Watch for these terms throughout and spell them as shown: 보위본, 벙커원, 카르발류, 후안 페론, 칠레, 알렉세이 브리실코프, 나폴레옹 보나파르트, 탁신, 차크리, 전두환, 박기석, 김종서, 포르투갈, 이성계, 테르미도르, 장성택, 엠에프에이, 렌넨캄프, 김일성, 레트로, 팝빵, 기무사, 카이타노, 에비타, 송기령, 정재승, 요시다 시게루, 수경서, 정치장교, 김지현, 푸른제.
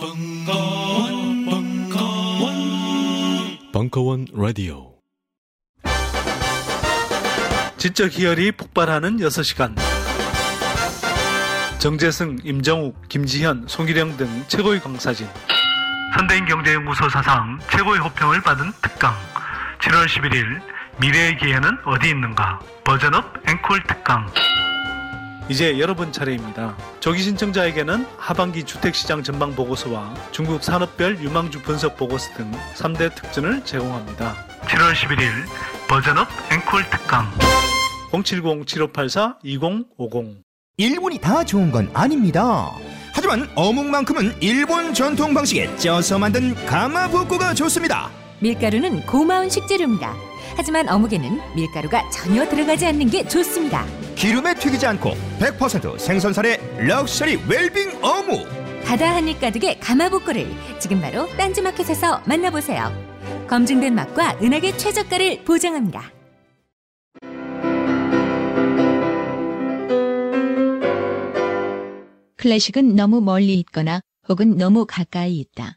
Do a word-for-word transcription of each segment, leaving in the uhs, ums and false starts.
벙커원, 벙커원, 벙커원 라디오. 지적 희열이 폭발하는 여섯 시간. 정재승, 임정욱, 김지현, 송기령 등 최고의 강사진. 선대인 경제연구소 사상 최고의 호평을 받은 특강. 칠월 십일일 미래의 기회는 어디 있는가? 버전업 앵콜 특강. 이제 여러분 차례입니다. 조기 신청자에게는 하반기 주택시장 전망 보고서와 중국 산업별 유망주 분석 보고서 등 삼 대 특전을 제공합니다. 칠월 십일일 버전업 앵콜 특강. 공칠공 칠오팔사 이공오공. 일본이 다 좋은 건 아닙니다. 하지만 어묵만큼은 일본 전통 방식에 쪄서 만든 가마부코가 좋습니다. 밀가루는 고마운 식재료입니다. 하지만 어묵에는 밀가루가 전혀 들어가지 않는 게 좋습니다. 기름에 튀기지 않고 백 퍼센트 생선살의 럭셔리 웰빙 어묵. 바다 한입 가득의 가마부코를 지금 바로 딴지마켓에서 만나보세요. 검증된 맛과 은하계 최저가를 보장합니다. 클래식은 너무 멀리 있거나 혹은 너무 가까이 있다.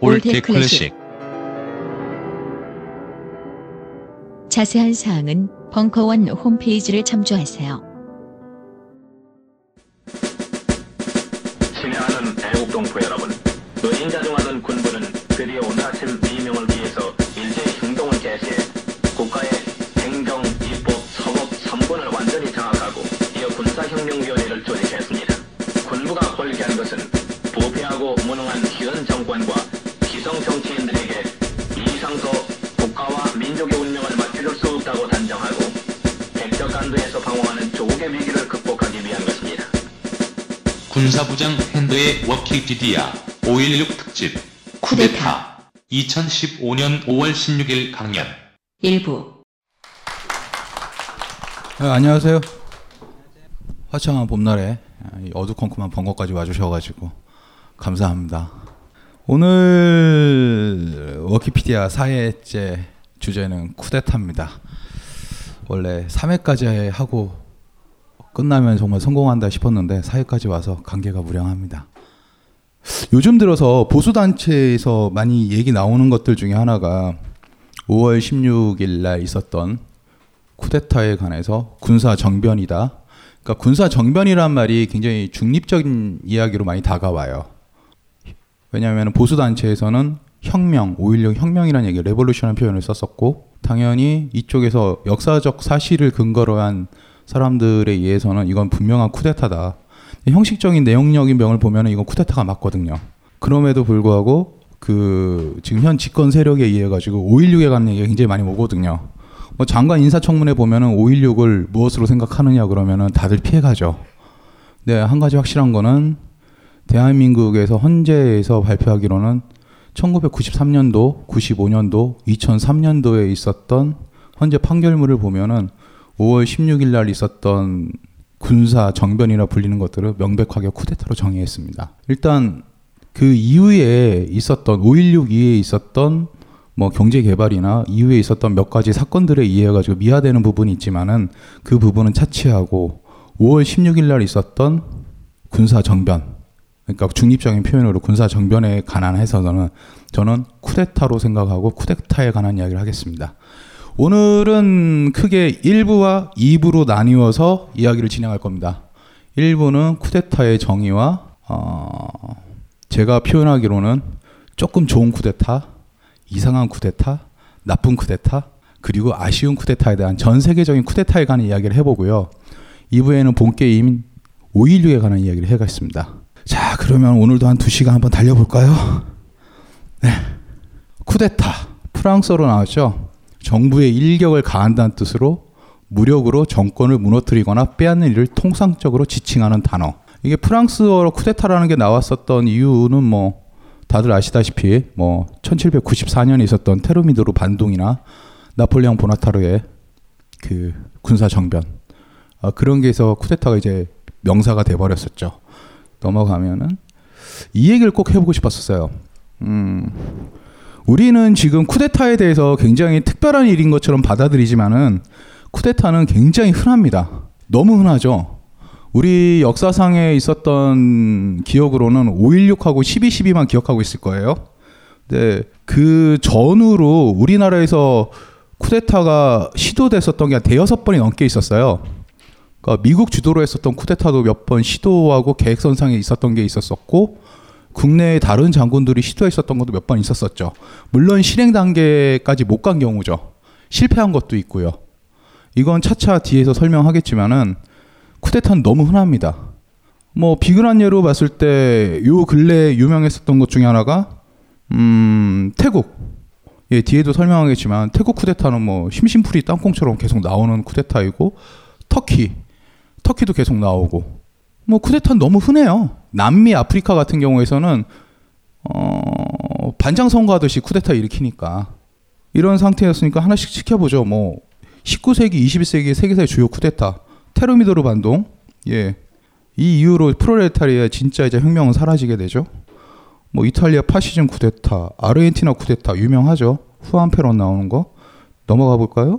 올테클래식. 자세한 사항은 벙커원 홈페이지를 참조하세요. 친애하는 애국동포 여러분, 노인자중하던 군부는 드디어 오늘 아침 미명을 위해서 일제히 행동을 개시해 국가의 행정, 입법, 사법, 삼권을 완전히 장악하고 이어 군사혁명위원회를 조직했습니다. 군부가 골기한 것은 부패하고 무능한 기현 정권과 기성 정치인들에게 이상서 국가와 민족의 운명을 맡겨줄 수 없다고 단정하고 백적 간두에서 방어하는 조국의 위기를 극복하기 위한 것입니다. 군사부장 핸드의 워키피디아 오일육 특집 쿠데타 이천십오년 오월 십육일 강연 일부. 네, 안녕하세요. 화창한 봄날에 어두컴컴한 벙커까지 와주셔가지고 감사합니다. 오늘 워키피디아 사 회째 주제는 쿠데타입니다. 원래 삼 회까지 하고 끝나면 정말 성공한다 싶었는데 사 회까지 와서 관계가 무량합니다. 요즘 들어서 보수단체에서 많이 얘기 나오는 것들 중에 하나가 오월 십육일 날 있었던 쿠데타에 관해서 군사정변이다. 그러니까 군사정변이란 말이 굉장히 중립적인 이야기로 많이 다가와요. 왜냐하면 보수단체에서는 혁명, 오일육 혁명이라는 얘기, 레볼루션이라는 표현을 썼었고, 당연히 이쪽에서 역사적 사실을 근거로 한 사람들에 의해서는 이건 분명한 쿠데타다. 형식적인 내용적인 면을 보면 이건 쿠데타가 맞거든요. 그럼에도 불구하고 그 지금 현 집권 세력에 의해 가지고 오일육에 관한 얘기가 굉장히 많이 오거든요. 뭐 장관 인사청문회 보면은 오일육을 무엇으로 생각하느냐 그러면은 다들 피해가죠. 네, 한 가지 확실한 거는 대한민국에서 헌재에서 발표하기로는 천구백구십삼년도, 구십오년도, 이천삼년도에 있었던 헌재 판결문을 보면은 오월 십육일 날 있었던 군사 정변이라 불리는 것들을 명백하게 쿠데타로 정의했습니다. 일단 그 이후에 있었던 오일육 이후에 있었던 뭐 경제 개발이나 이후에 있었던 몇 가지 사건들에 의해 가지고 미화되는 부분이 있지만은 그 부분은 차치하고 오월 십육일 날 있었던 군사 정변, 그러니까 중립적인 표현으로 군사정변에 관한해서는 저는 쿠데타로 생각하고 쿠데타에 관한 이야기를 하겠습니다. 오늘은 크게 일 부와 이 부로 나뉘어서 이야기를 진행할 겁니다. 일 부는 쿠데타의 정의와 어 제가 표현하기로는 조금 좋은 쿠데타, 이상한 쿠데타, 나쁜 쿠데타, 그리고 아쉬운 쿠데타에 대한 전 세계적인 쿠데타에 관한 이야기를 해보고요. 이 부에는 본게임 오일육에 관한 이야기를 해가겠습니다. 자, 그러면 오늘도 한 두 시간 한번 달려볼까요? 네. 쿠데타. 프랑스어로 나왔죠? 정부의 일격을 가한다는 뜻으로 무력으로 정권을 무너뜨리거나 빼앗는 일을 통상적으로 지칭하는 단어. 이게 프랑스어로 쿠데타라는 게 나왔었던 이유는 뭐 다들 아시다시피 뭐 천칠백구십사 년에 있었던 테르미도르 반동이나 나폴레옹 보나파르트의 그 군사 정변, 아, 그런 게 있어 쿠데타가 이제 명사가 돼버렸었죠. 넘어가면은 이 얘기를 꼭 해보고 싶었었어요. 음, 우리는 지금 쿠데타에 대해서 굉장히 특별한 일인 것처럼 받아들이지만은 쿠데타는 굉장히 흔합니다. 너무 흔하죠. 우리 역사상에 있었던 기억으로는 오일육하고 십이십이만 기억하고 있을 거예요. 근데 그 전후로 우리나라에서 쿠데타가 시도됐었던 게 대여섯 번이 넘게 있었어요. 그러니까 미국 주도로 했었던 쿠데타도 몇 번 시도하고 계획선상에 있었던 게 있었었고, 국내의 다른 장군들이 시도했었던 것도 몇 번 있었었죠. 물론 실행 단계까지 못 간 경우죠. 실패한 것도 있고요. 이건 차차 뒤에서 설명하겠지만은 쿠데타는 너무 흔합니다. 뭐 비근한 예로 봤을 때 요 근래에 유명했었던 것 중에 하나가 음, 태국. 예, 뒤에도 설명하겠지만 태국 쿠데타는 뭐 심심풀이 땅콩처럼 계속 나오는 쿠데타이고, 터키. 터키도 계속 나오고. 뭐 쿠데타는 너무 흔해요. 남미, 아프리카 같은 경우에서는 어, 반장 선거하듯이 쿠데타 일으키니까. 이런 상태였으니까 하나씩 지켜보죠. 뭐 십구 세기, 이십 세기 세계사의 주요 쿠데타. 테르미도르 반동. 예. 이 이후로 프롤레타리아의 진짜 이제 혁명은 사라지게 되죠. 뭐 이탈리아 파시즘 쿠데타, 아르헨티나 쿠데타 유명하죠. 후안 페론 나오는 거. 넘어가 볼까요?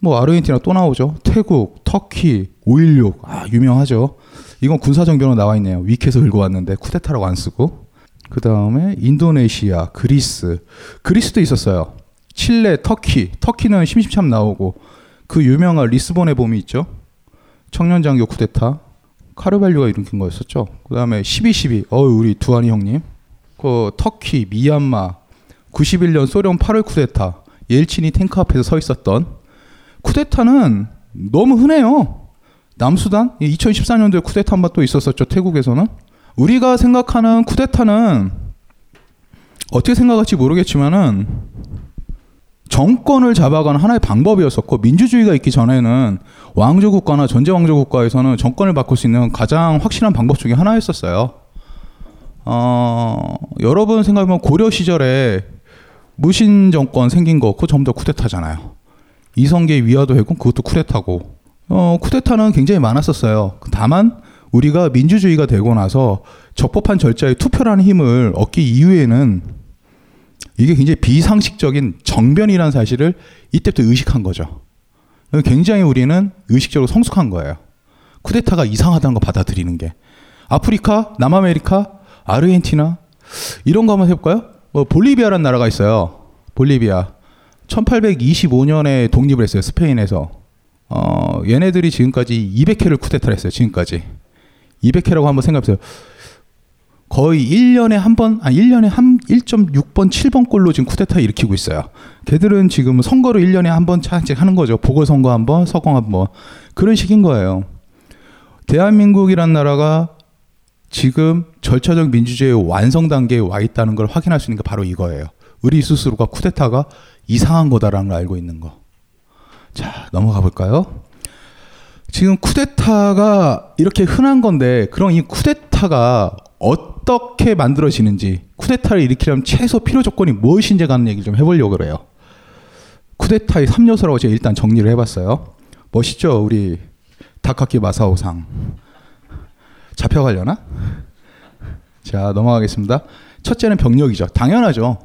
뭐 아르헨티나 또 나오죠. 태국, 터키, 오일육. 아, 유명하죠. 이건 군사정변으로 나와 있네요. 위키에서 읽고 왔는데 쿠데타라고 안 쓰고. 그다음에 인도네시아, 그리스. 그리스도 있었어요. 칠레, 터키. 터키는 심심치 나오고. 그 유명한 리스본의 봄이 있죠. 청년장교 쿠데타. 카르발류가 일으킨 거였었죠. 그다음에 십이 십이. 어, 우리 두한이 형님. 그 터키, 미얀마. 구십일 년 소련 팔월 쿠데타. 옐친이 탱크 앞에서 서 있었던. 쿠데타는 너무 흔해요. 남수단? 이천십사 년도에 쿠데타 한 번 또 있었었죠. 태국에서는. 우리가 생각하는 쿠데타는 어떻게 생각할지 모르겠지만은 정권을 잡아가는 하나의 방법이었었고, 민주주의가 있기 전에는 왕조국가나 전제왕조국가에서는 정권을 바꿀 수 있는 가장 확실한 방법 중에 하나였었어요. 어, 여러분 생각해보면 고려 시절에 무신 정권 생긴 거, 그거 전부 다 쿠데타잖아요. 이성계 위화도 해군, 그것도 쿠데타고. 어, 쿠데타는 굉장히 많았었어요. 다만 우리가 민주주의가 되고 나서 적법한 절차에 투표라는 힘을 얻기 이후에는 이게 굉장히 비상식적인 정변이라는 사실을 이때부터 의식한 거죠. 굉장히 우리는 의식적으로 성숙한 거예요. 쿠데타가 이상하다는 거 받아들이는 게. 아프리카, 남아메리카, 아르헨티나 이런 거 한번 해볼까요? 뭐 볼리비아라는 나라가 있어요. 볼리비아. 천팔백이십오 년에 독립을 했어요. 스페인에서. 어, 얘네들이 지금까지 이백 회를 쿠데타를 했어요. 지금까지. 이백 회라고 한번 생각해보세요. 거의 일 년에 한 번, 아, 일 년에 한 일 점 육 번, 칠 번 꼴로 지금 쿠데타 일으키고 있어요. 걔들은 지금 선거를 일 년에 한 번 차씩 하는 거죠. 보궐선거 한 번, 서거 한 번. 그런 식인 거예요. 대한민국이란 나라가 지금 절차적 민주주의의 완성 단계에 와 있다는 걸 확인할 수 있는 게 바로 이거예요. 우리 스스로가 쿠데타가 이상한 거다라는 걸 알고 있는 거. 자, 넘어가 볼까요? 지금 쿠데타가 이렇게 흔한 건데, 그럼 이 쿠데타가 어떻게 만들어지는지, 쿠데타를 일으키려면 최소 필요 조건이 무엇인지 가는 얘기를 좀 해보려고 그래요. 쿠데타의 삼 요소라고 제가 일단 정리를 해봤어요. 멋있죠? 우리 다카키 마사오상. 잡혀가려나? 자, 넘어가겠습니다. 첫째는 병력이죠. 당연하죠.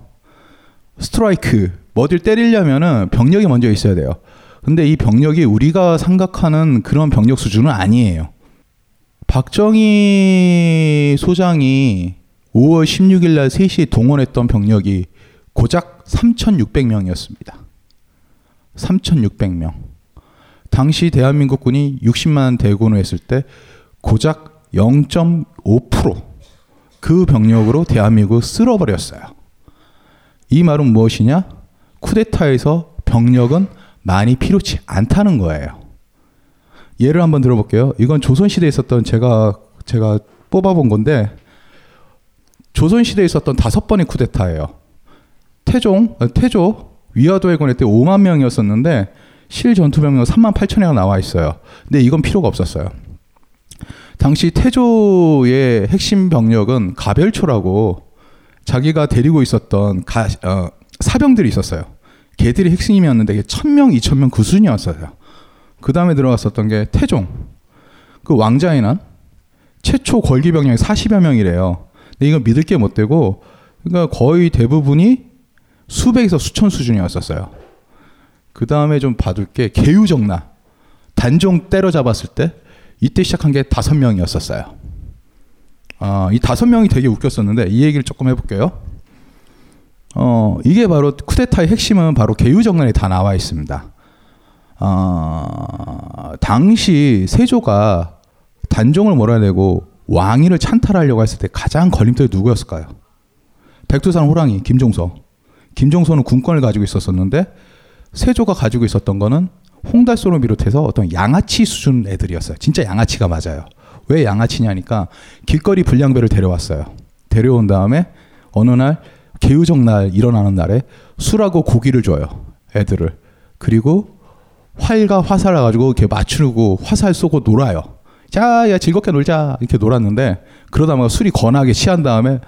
스트라이크, 뭐를 때리려면은 병력이 먼저 있어야 돼요. 근데 이 병력이 우리가 생각하는 그런 병력 수준은 아니에요. 박정희 소장이 오월 십육일 날 세 시에 동원했던 병력이 고작 삼천육백 명이었습니다. 삼천육백 명. 당시 대한민국 군이 육십만 대군을 했을 때 고작 영 점 오 퍼센트, 그 병력으로 대한민국을 쓸어버렸어요. 이 말은 무엇이냐? 쿠데타에서 병력은 많이 필요치 않다는 거예요. 예를 한번 들어볼게요. 이건 조선시대에 있었던 제가, 제가 뽑아본 건데, 조선시대에 있었던 다섯 번의 쿠데타예요. 태종, 태조, 위화도 해군의 때 오만 명이었었는데 실전투병력 삼만 팔천여가 나와 있어요. 근데 이건 필요가 없었어요. 당시 태조의 핵심 병력은 가별초라고 자기가 데리고 있었던 가, 어, 사병들이 있었어요. 걔들이 핵심이었는데 천 명, 이천 명 그 수준이었어요. 그 다음에 들어갔었던 게 태종. 그 왕자의 난 최초 걸기 병력이 사십여 명이래요. 근데 이건 믿을 게 못 되고, 그러니까 거의 대부분이 수백에서 수천 수준이었었어요. 그 다음에 좀 봐둘 게 개유정나. 단종 때려잡았을 때 이때 시작한 게 다섯 명이었었어요. 아, 이 다섯 명이 되게 웃겼었는데 이 얘기를 조금 해볼게요. 어, 이게 바로 쿠데타의 핵심은 바로 개유정난이 다 나와 있습니다. 어, 당시 세조가 단종을 몰아내고 왕위를 찬탈하려고 했을 때 가장 걸림돌이 누구였을까요? 백두산 호랑이 김종서. 김종서는 군권을 가지고 있었었는데 세조가 가지고 있었던 거는 홍달소를 비롯해서 어떤 양아치 수준 애들이었어요. 진짜 양아치가 맞아요. 왜 양아치냐니까 길거리 불량배를 데려왔어요. 데려온 다음에 어느 날 개유정날 일어나는 날에 술하고 고기를 줘요. 애들을. 그리고 활과 화살을 가지고 이렇게 맞추고 화살 쏘고 놀아요. 자, 야 즐겁게 놀자 이렇게 놀았는데 그러다가 술이 권하게 취한 다음에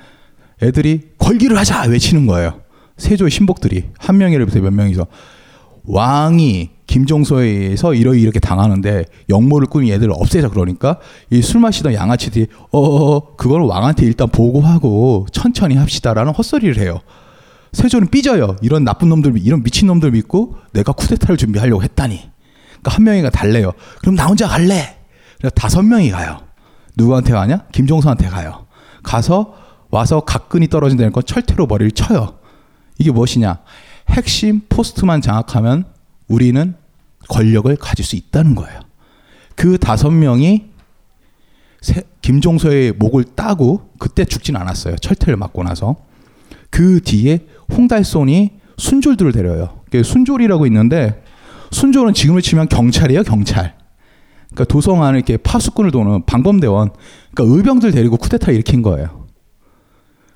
애들이 걸기를 하자 외치는 거예요. 세조의 신복들이 한 명이로부터 몇 명이서 왕이 김종서에 의해서 이러이 이렇게 당하는데 역모를 꾸민 애들을 없애자 그러니까 이 술 마시던 양아치들이 어어어 그걸 왕한테 일단 보고하고 천천히 합시다라는 헛소리를 해요. 세조는 삐져요. 이런 나쁜 놈들, 이런 미친 놈들 믿고 내가 쿠데타를 준비하려고 했다니. 그러니까 한 명이가 달래요. 그럼 나 혼자 갈래. 그래서 다섯 명이 가요. 누구한테 가냐? 김종서한테 가요. 가서 와서 각근이 떨어진다는 건 철퇴로 머리를 쳐요. 이게 무엇이냐? 핵심 포스트만 장악하면 우리는 권력을 가질 수 있다는 거예요. 그 다섯 명이 김종서의 목을 따고 그때 죽진 않았어요. 철퇴를 맞고 나서. 그 뒤에 홍달손이 순졸들을 데려요. 순졸이라고 있는데 순졸은 지금을 치면 경찰이에요. 경찰. 그러니까 도성 안에 이렇게 파수꾼을 도는 방범대원. 그러니까 의병들 데리고 쿠데타를 일으킨 거예요.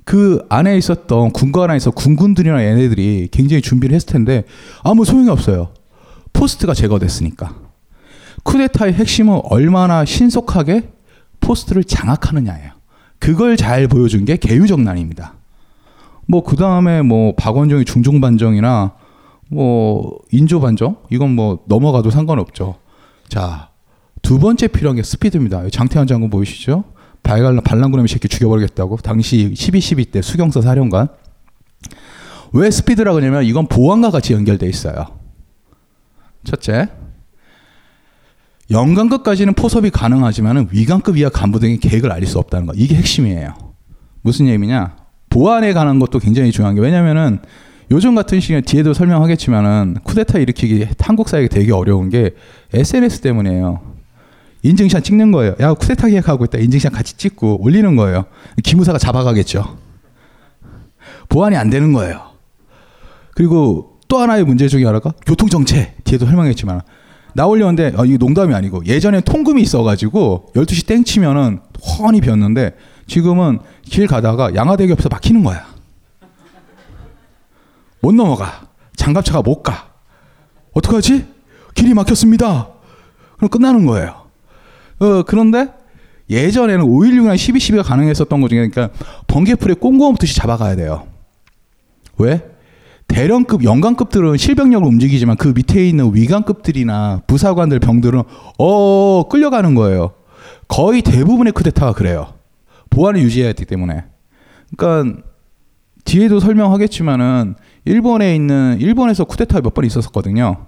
그 안에 있었던 군관 안에서 군군들이나 얘네들이 굉장히 준비를 했을 텐데 아무 소용이 없어요. 포스트가 제거됐으니까. 쿠데타의 핵심은 얼마나 신속하게 포스트를 장악하느냐예요. 그걸 잘 보여준 게 개유정난입니다. 뭐 그 다음에 뭐 박원종의 중종반정이나 뭐 인조반정 이건 뭐 넘어가도 상관없죠. 자, 두 번째 필요한 게 스피드입니다. 장태환 장군 보이시죠? 반란군놈이 새끼 죽여버리겠다고 당시 십이 십이 때 수경서 사령관. 왜 스피드라고 하냐면 이건 보안과 같이 연결되어 있어요. 첫째, 영관급까지는 포섭이 가능하지만 위관급 이하 간부 등의 계획을 알릴 수 없다는 거. 이게 핵심이에요. 무슨 얘기냐? 보안에 관한 것도 굉장히 중요한 게 왜냐면은 요즘 같은 시기에 뒤에도 설명하겠지만은 쿠데타 일으키기 한국 사회가 되게 어려운 게 에스엔에스 때문이에요. 인증샷 찍는 거예요. 야, 쿠데타 계획하고 있다. 인증샷 같이 찍고 올리는 거예요. 기무사가 잡아가겠죠. 보안이 안 되는 거예요. 그리고 또 하나의 문제 중에 하나가 교통정체. 뒤에도 설명했지만 나 올렸는데 아, 이게 농담이 아니고 예전에 통금이 있어가지고 열두 시 땡 치면은 훤히 비었는데 지금은 길 가다가 양화대교 옆에서 막히는 거야. 못 넘어가. 장갑차가 못 가. 어떡하지? 길이 막혔습니다. 그럼 끝나는 거예요. 어, 그런데 예전에는 오일육이나 십이 십이가 가능했었던 것 중에 그러니까 번개풀에 꼼꼼 붙듯이 잡아가야 돼요. 왜? 대령급, 영관급들은 실병력으로 움직이지만 그 밑에 있는 위관급들이나 부사관들, 병들은 어 끌려가는 거예요. 거의 대부분의 쿠데타가 그래요. 보안을 유지해야 했기 때문에. 그러니까 뒤에도 설명하겠지만은 일본에 있는 일본에서 쿠데타 몇 번 있었었거든요.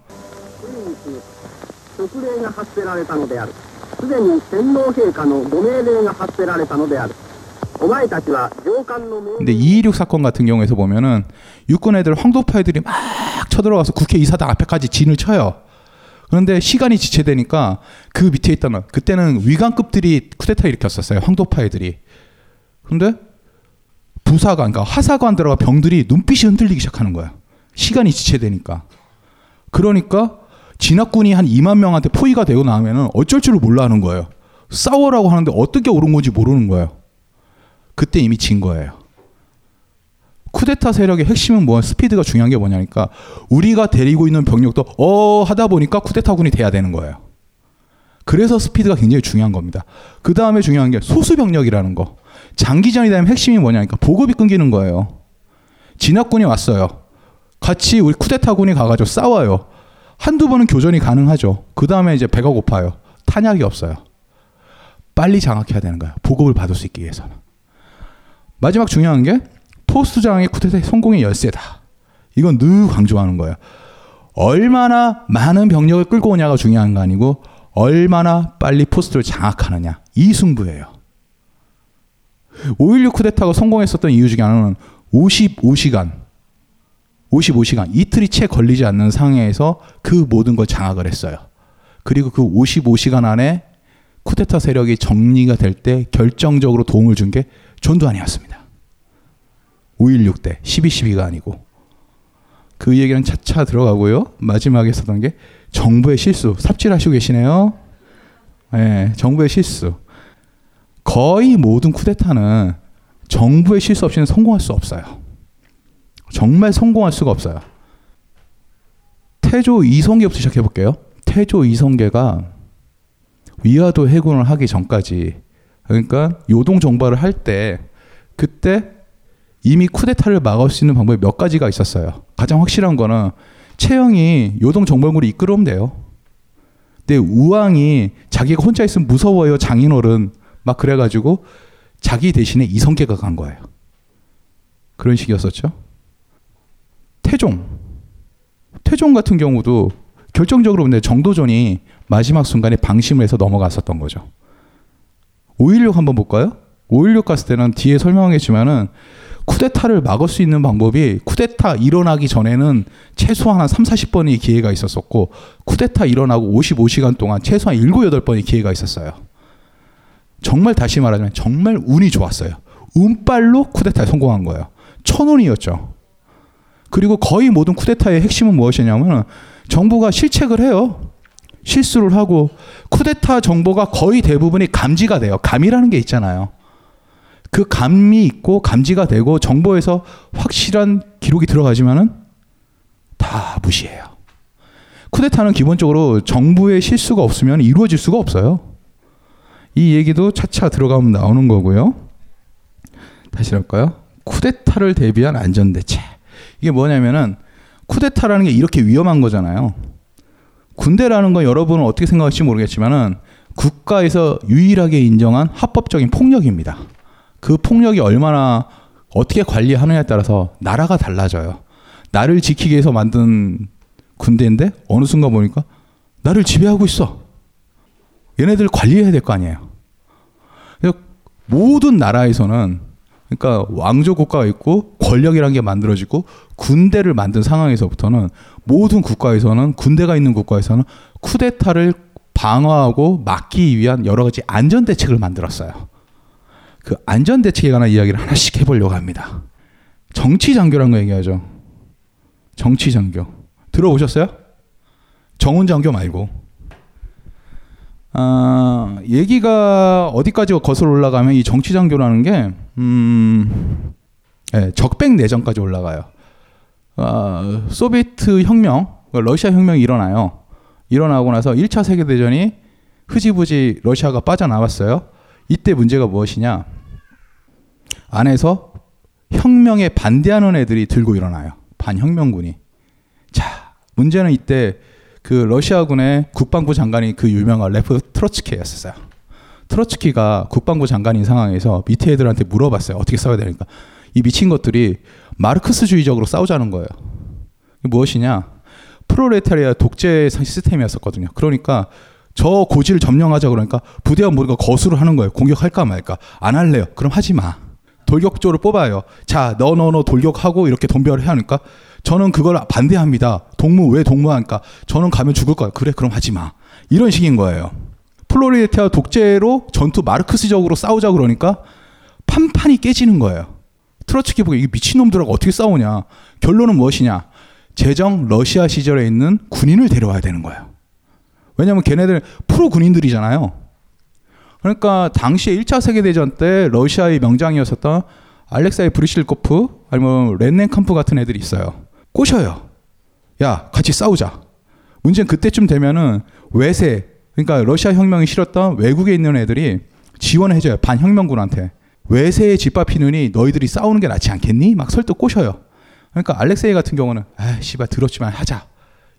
근데 이이육 사건 같은 경우에서 보면은 육군 애들 황도파 애들이 막 쳐들어가서 국회 이사당 앞에까지 진을 쳐요. 그런데 시간이 지체되니까 그 밑에 있다면 그때는 위관급들이 쿠데타 일으켰었어요. 황도파 애들이. 그런데 부사관, 그러니까 하사관 들어가 병들이 눈빛이 흔들리기 시작하는 거야. 시간이 지체되니까. 그러니까 진압군이 한 이만 명한테 포위가 되고 나면은 어쩔 줄을 몰라 하는 거예요. 싸워라고 하는데 어떻게 옳은 건지 모르는 거예요. 그때 이미 진 거예요. 쿠데타 세력의 핵심은 뭐 스피드가 중요한 게 뭐냐니까 우리가 데리고 있는 병력도 어 하다 보니까 쿠데타군이 돼야 되는 거예요. 그래서 스피드가 굉장히 중요한 겁니다. 그 다음에 중요한 게 소수 병력이라는 거. 장기전이 되면 핵심이 뭐냐니까 보급이 끊기는 거예요. 진압군이 왔어요. 같이 우리 쿠데타군이 가가지고 싸워요. 한두 번은 교전이 가능하죠. 그 다음에 이제 배가 고파요. 탄약이 없어요. 빨리 장악해야 되는 거예요. 보급을 받을 수 있기 위해서는. 마지막 중요한 게 포스트장의 쿠데타 성공의 열쇠다. 이건 늘 강조하는 거예요. 얼마나 많은 병력을 끌고 오냐가 중요한 거 아니고 얼마나 빨리 포스트를 장악하느냐. 이 승부예요. 오일육 쿠데타가 성공했었던 이유 중에 하나는 오십오 시간 이틀이 채 걸리지 않는 상해에서 그 모든 걸 장악을 했어요. 그리고 그 오십오 시간 안에 쿠데타 세력이 정리가 될 때 결정적으로 도움을 준 게 전두환이었습니다. 오일육 때 십이 십이가 아니고. 그 얘기는 차차 들어가고요. 마지막에 썼던 게 정부의 실수. 삽질하시고 계시네요. 네, 정부의 실수. 거의 모든 쿠데타는 정부의 실수 없이는 성공할 수 없어요. 정말 성공할 수가 없어요. 태조 이성계부터 시작해볼게요. 태조 이성계가 위화도 해군을 하기 전까지, 그러니까 요동 정발을 할 때, 그때 이미 쿠데타를 막을 수 있는 방법이 몇 가지가 있었어요. 가장 확실한 거는 채영이 요동 정발군을 이끌어오면 돼요. 근데 우왕이 자기가 혼자 있으면 무서워요, 장인어른. 막 그래가지고 자기 대신에 이성계가 간 거예요. 그런 식이었었죠. 태종. 태종 같은 경우도 결정적으로 근데 정도전이 마지막 순간에 방심을 해서 넘어갔었던 거죠. 오일육 한번 볼까요? 오일육 갔을 때는 뒤에 설명했지만은 쿠데타를 막을 수 있는 방법이 쿠데타 일어나기 전에는 최소한 한 삼사십 번의 기회가 있었었고 쿠데타 일어나고 오십오 시간 동안 최소한 일곱 여덟 번의 기회가 있었어요. 정말 다시 말하자면 정말 운이 좋았어요. 운빨로 쿠데타에 성공한 거예요. 천운이었죠. 그리고 거의 모든 쿠데타의 핵심은 무엇이냐면 정부가 실책을 해요. 실수를 하고 쿠데타 정보가 거의 대부분이 감지가 돼요. 감이라는 게 있잖아요. 그 감이 있고 감지가 되고 정보에서 확실한 기록이 들어가지만은 다 무시해요. 쿠데타는 기본적으로 정부의 실수가 없으면 이루어질 수가 없어요. 이 얘기도 차차 들어가면 나오는 거고요. 다시 할까요? 쿠데타를 대비한 안전대책. 이게 뭐냐면은 쿠데타라는 게 이렇게 위험한 거잖아요. 군대라는 건 여러분은 어떻게 생각할지 모르겠지만은 국가에서 유일하게 인정한 합법적인 폭력입니다. 그 폭력이 얼마나 어떻게 관리하느냐에 따라서 나라가 달라져요. 나를 지키기 위해서 만든 군대인데 어느 순간 보니까 나를 지배하고 있어. 얘네들 관리해야 될 거 아니에요. 그래서 모든 나라에서는 그러니까 왕조 국가가 있고 권력이라는 게 만들어지고 군대를 만든 상황에서부터는 모든 국가에서는 군대가 있는 국가에서는 쿠데타를 방어하고 막기 위한 여러 가지 안전대책을 만들었어요. 그 안전대책에 관한 이야기를 하나씩 해보려고 합니다. 정치장교라는 거 얘기하죠. 정치장교. 들어보셨어요? 정훈장교 말고. 아, 얘기가 어디까지 거슬러 올라가면 이 정치장교라는 게 음, 네, 적백내전까지 올라가요. 아, 소비에트 혁명, 러시아 혁명이 일어나요. 일어나고 나서 일 차 세계대전이 흐지부지 러시아가 빠져나왔어요. 이때 문제가 무엇이냐. 안에서 혁명에 반대하는 애들이 들고 일어나요. 반혁명군이. 자, 문제는 이때 그 러시아군의 국방부 장관이 그 유명한 레프 트로츠키였어요. 트로츠키가 국방부 장관인 상황에서 밑에 애들한테 물어봤어요. 어떻게 싸워야 되니까. 이 미친 것들이 마르크스주의적으로 싸우자는 거예요. 무엇이냐. 프롤레타리아 독재 시스템이었거든요. 그러니까 저 고지를 점령하자 그러니까 부대와 모두가 거수를 하는 거예요. 공격할까 말까. 안 할래요. 그럼 하지 마. 돌격조를 뽑아요. 자, 너, 너, 너 돌격하고 이렇게 돈벼를 해야 하니까 저는 그걸 반대합니다. 동무 왜 동무하니까 저는 가면 죽을 거야. 그래 그럼 하지 마. 이런 식인 거예요. 플로리데테와 독재로 전투 마르크스적으로 싸우자 그러니까 판판이 깨지는 거예요. 트로츠키 보고 이게 미친놈들하고 어떻게 싸우냐. 결론은 무엇이냐. 제정 러시아 시절에 있는 군인을 데려와야 되는 거예요. 왜냐하면 걔네들 프로 군인들이잖아요. 그러니까 당시에 일 차 세계대전 때 러시아의 명장이었었던 알렉세이 브리실코프 아니면 렌넨캄프 같은 애들이 있어요. 꼬셔요. 야, 같이 싸우자. 문제는 그때쯤 되면은 외세, 그러니까 러시아 혁명이 싫었던 외국에 있는 애들이 지원해줘요. 반혁명군한테. 외세에 짓밟히느니 너희들이 싸우는 게 낫지 않겠니? 막 설득 꼬셔요. 그러니까 알렉세이 같은 경우는 아 씨발 들었지만 하자.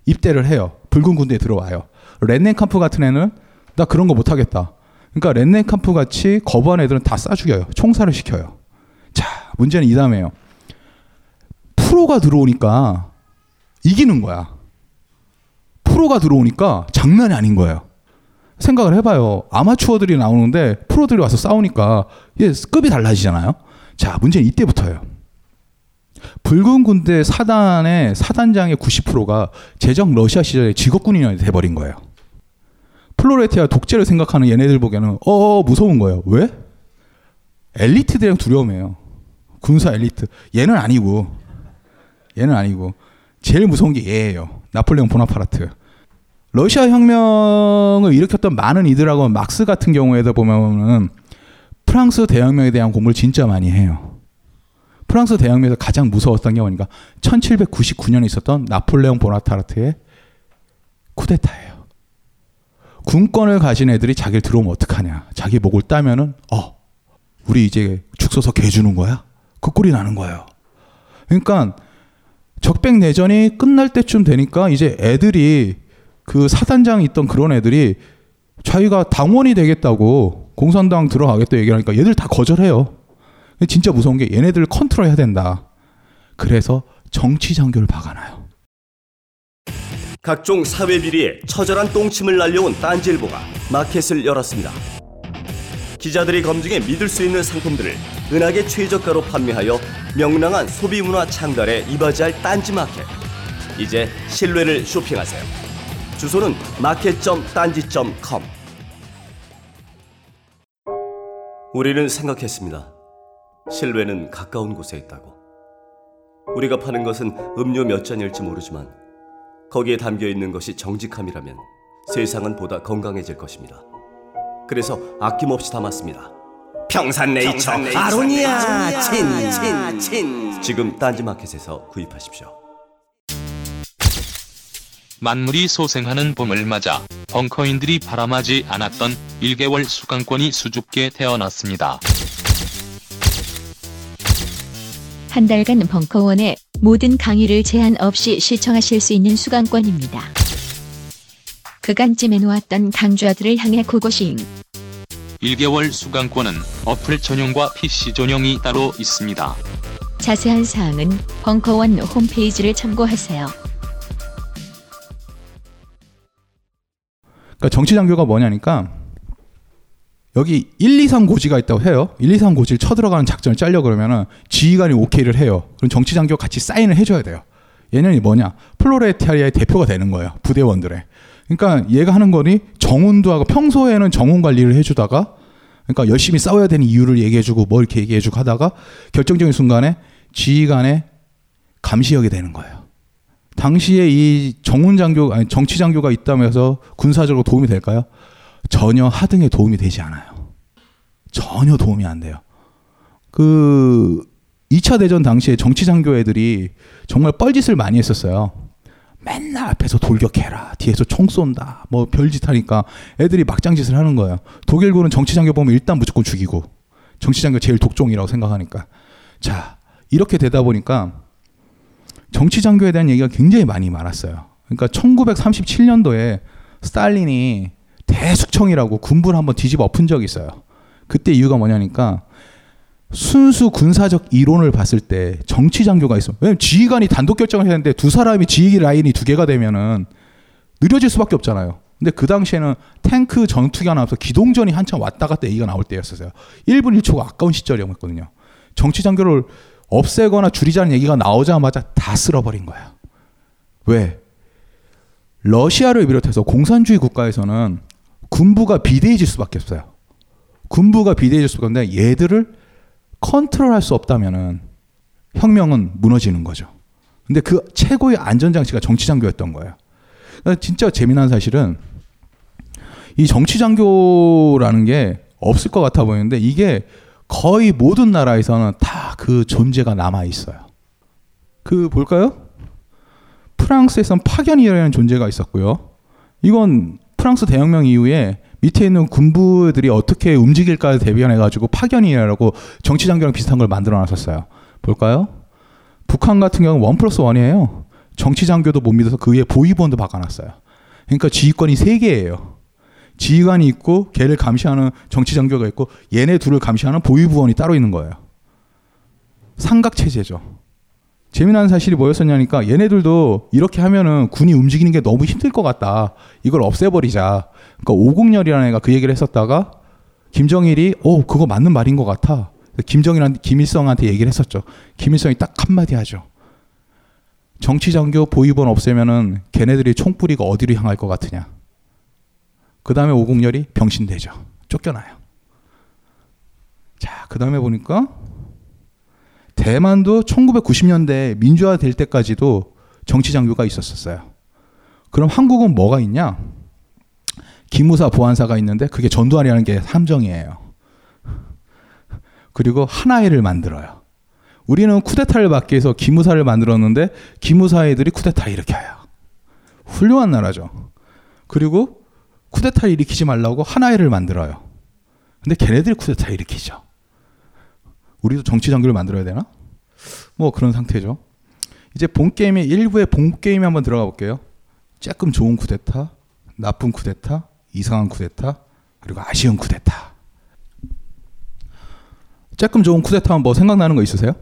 입대를 해요. 붉은 군대에 들어와요. 렌넨캄프 같은 애는 나 그런 거 못하겠다. 그러니까 렌넨캄프 같이 거부한 애들은 다 싸 죽여요. 총살을 시켜요. 자, 문제는 이 다음에요. 프로가 들어오니까 이기는 거야. 프로가 들어오니까 장난이 아닌 거예요. 생각을 해봐요. 아마추어들이 나오는데 프로들이 와서 싸우니까 이게 급이 달라지잖아요. 자, 문제는 이때부터예요. 붉은 군대 사단의 사단장의 구십 퍼센트가 제정 러시아 시절의 직업군인이 돼버린 거예요. 플로레티아 독재를 생각하는 얘네들 보기에는 어 무서운 거예요. 왜? 엘리트들이랑 두려움이에요. 군사 엘리트. 얘는 아니고 얘는 아니고 제일 무서운 게 얘예요. 나폴레옹 보나파르트. 러시아 혁명을 일으켰던 많은 이들하고 막스 같은 경우에도 보면은 프랑스 대혁명에 대한 공부를 진짜 많이 해요. 프랑스 대혁명에서 가장 무서웠던 게 뭐니까 천칠백구십구 년에 있었던 나폴레옹 보나파르트의 쿠데타예요. 군권을 가진 애들이 자기를 들어오면 어떡하냐. 자기 목을 따면은 어 우리 이제 죽서서 개 주는 거야? 그 꼴이 나는 거예요. 그러니까 적백내전이 끝날 때쯤 되니까 이제 애들이 그 사단장이 있던 그런 애들이 자기가 당원이 되겠다고 공산당 들어가겠다고 얘기하니까 얘들 다 거절해요. 진짜 무서운 게 얘네들을 컨트롤해야 된다. 그래서 정치 장교를 박아놔요. 각종 사회 비리에 처절한 똥침을 날려온 딴지일보가 마켓을 열었습니다. 기자들이 검증해 믿을 수 있는 상품들을 은하계 최저가로 판매하여 명랑한 소비 문화 창달에 이바지할 딴지 마켓. 이제 신뢰를 쇼핑하세요. 주소는 마켓 닷 딴지 닷 컴. 우리는 생각했습니다. 신뢰는 가까운 곳에 있다고. 우리가 파는 것은 음료 몇 잔일지 모르지만 거기에 담겨있는 것이 정직함이라면 세상은 보다 건강해질 것입니다. 그래서 아낌없이 담았습니다. 평산네이처, 평산네이처 아로니아 진진 지금 딴지마켓에서 구입하십시오. 만물이 소생하는 봄을 맞아 벙커인들이 바람하지 않았던 일 개월 수강권이 수줍게 태어났습니다. 한 달간 벙커원의 모든 강의를 제한 없이 시청하실 수 있는 수강권입니다. 그간 찜해놓았던 강좌들을 향해 고고싱. 일 개월 수강권은 어플 전용과 피씨 전용이 따로 있습니다. 자세한 사항은 벙커원 홈페이지를 참고하세요. 그러니까 정치 장교가 뭐냐니까 여기 일, 이, 삼 고지가 있다고 해요. 일, 이, 삼 고지를 쳐들어가는 작전을 짜려 그러면은 지휘관이 오케이를 해요. 그럼 정치 장교 같이 사인을 해줘야 돼요. 얘는 뭐냐? 플로레타리아의 대표가 되는 거예요. 부대원들의. 그러니까 얘가 하는 거니 정훈도 하고 평소에는 정훈 관리를 해주다가 그러니까 열심히 싸워야 되는 이유를 얘기해주고 뭐 이렇게 얘기해주고 하다가 결정적인 순간에 지휘관의 감시역이 되는 거예요. 당시에 이 정훈 장교, 아니 정치 장교가 있다면서 군사적으로 도움이 될까요? 전혀 하등의 도움이 되지 않아요. 전혀 도움이 안 돼요. 그 이 차 대전 당시에 정치 장교 애들이 정말 뻘짓을 많이 했었어요. 맨날 앞에서 돌격해라, 뒤에서 총 쏜다, 뭐 별짓 하니까 애들이 막장짓을 하는 거예요. 독일군은 정치 장교 보면 일단 무조건 죽이고 정치 장교 제일 독종이라고 생각하니까. 자, 이렇게 되다 보니까 정치 장교에 대한 얘기가 굉장히 많이 많았어요. 그러니까 천구백삼십칠 년도에 스탈린이 대숙청이라고 군부를 한번 뒤집어 엎은 적이 있어요. 그때 이유가 뭐냐니까 순수 군사적 이론을 봤을 때 정치 장교가 있어. 왜냐면 지휘관이 단독 결정을 했는데 두 사람이 지휘 라인이 두 개가 되면은 느려질 수밖에 없잖아요. 근데 그 당시에는 탱크 전투기가 나와서 기동전이 한참 왔다 갔다 얘기가 나올 때였었어요. 일 분 일 초가 아까운 시절이었거든요. 정치 장교를 없애거나 줄이자는 얘기가 나오자마자 다 쓸어버린 거야. 왜? 러시아를 비롯해서 공산주의 국가에서는 군부가 비대해질 수밖에 없어요. 군부가 비대해질 수밖에 없는데 얘들을 컨트롤할 수 없다면은 혁명은 무너지는 거죠. 근데 그 최고의 안전장치가 정치장교였던 거예요. 그러니까 진짜 재미난 사실은 이 정치장교라는 게 없을 것 같아 보이는데 이게 거의 모든 나라에서는 다 그 존재가 남아있어요. 그 볼까요? 프랑스에선 파견이라는 존재가 있었고요. 이건 프랑스 대혁명 이후에 밑에 있는 군부들이 어떻게 움직일까를 대변해가지고 파견이라고 정치장교랑 비슷한 걸 만들어놨었어요. 볼까요? 북한 같은 경우는 원 플러스 원이에요. 정치장교도 못 믿어서 그 위에 보위본도 박아놨어요. 그러니까 지휘권이 세 개예요. 지휘관이 있고 걔를 감시하는 정치장교가 있고 얘네 둘을 감시하는 보위부원이 따로 있는 거예요. 삼각체제죠. 재미난 사실이 뭐였었냐니까 얘네들도 이렇게 하면은 군이 움직이는 게 너무 힘들 것 같다. 이걸 없애버리자. 그러니까 오공렬이라는 애가 그 얘기를 했었다가 김정일이 오 그거 맞는 말인 것 같아. 김정일한테 김일성한테 얘기를 했었죠. 김일성이 딱 한마디 하죠. 정치장교 보위본 없애면은 걔네들이 총뿌리가 어디로 향할 것 같으냐. 그 다음에 오공렬이 병신되죠. 쫓겨나요. 자, 그 다음에 보니까 대만도 천구백구십 년대 민주화 될 때까지도 정치장교가 있었었어요. 그럼 한국은 뭐가 있냐? 기무사 보안사가 있는데 그게 전두환이라는 게 함정이에요. 그리고 하나회를 만들어요. 우리는 쿠데타를 막기 위해서 기무사를 만들었는데 기무사 애들이 쿠데타 일으켜요. 훌륭한 나라죠. 그리고 쿠데타 일으키지 말라고 하나회를 만들어요. 근데 걔네들이 쿠데타 일으키죠. 우리도 정치장교를 만들어야 되나? 뭐 그런 상태죠. 이제 본게임의 일부의 본게임에 한번 들어가 볼게요. 조금 좋은 쿠데타, 나쁜 쿠데타, 이상한 쿠데타, 그리고 아쉬운 쿠데타. 조금 좋은 쿠데타면 뭐 생각나는 거 있으세요?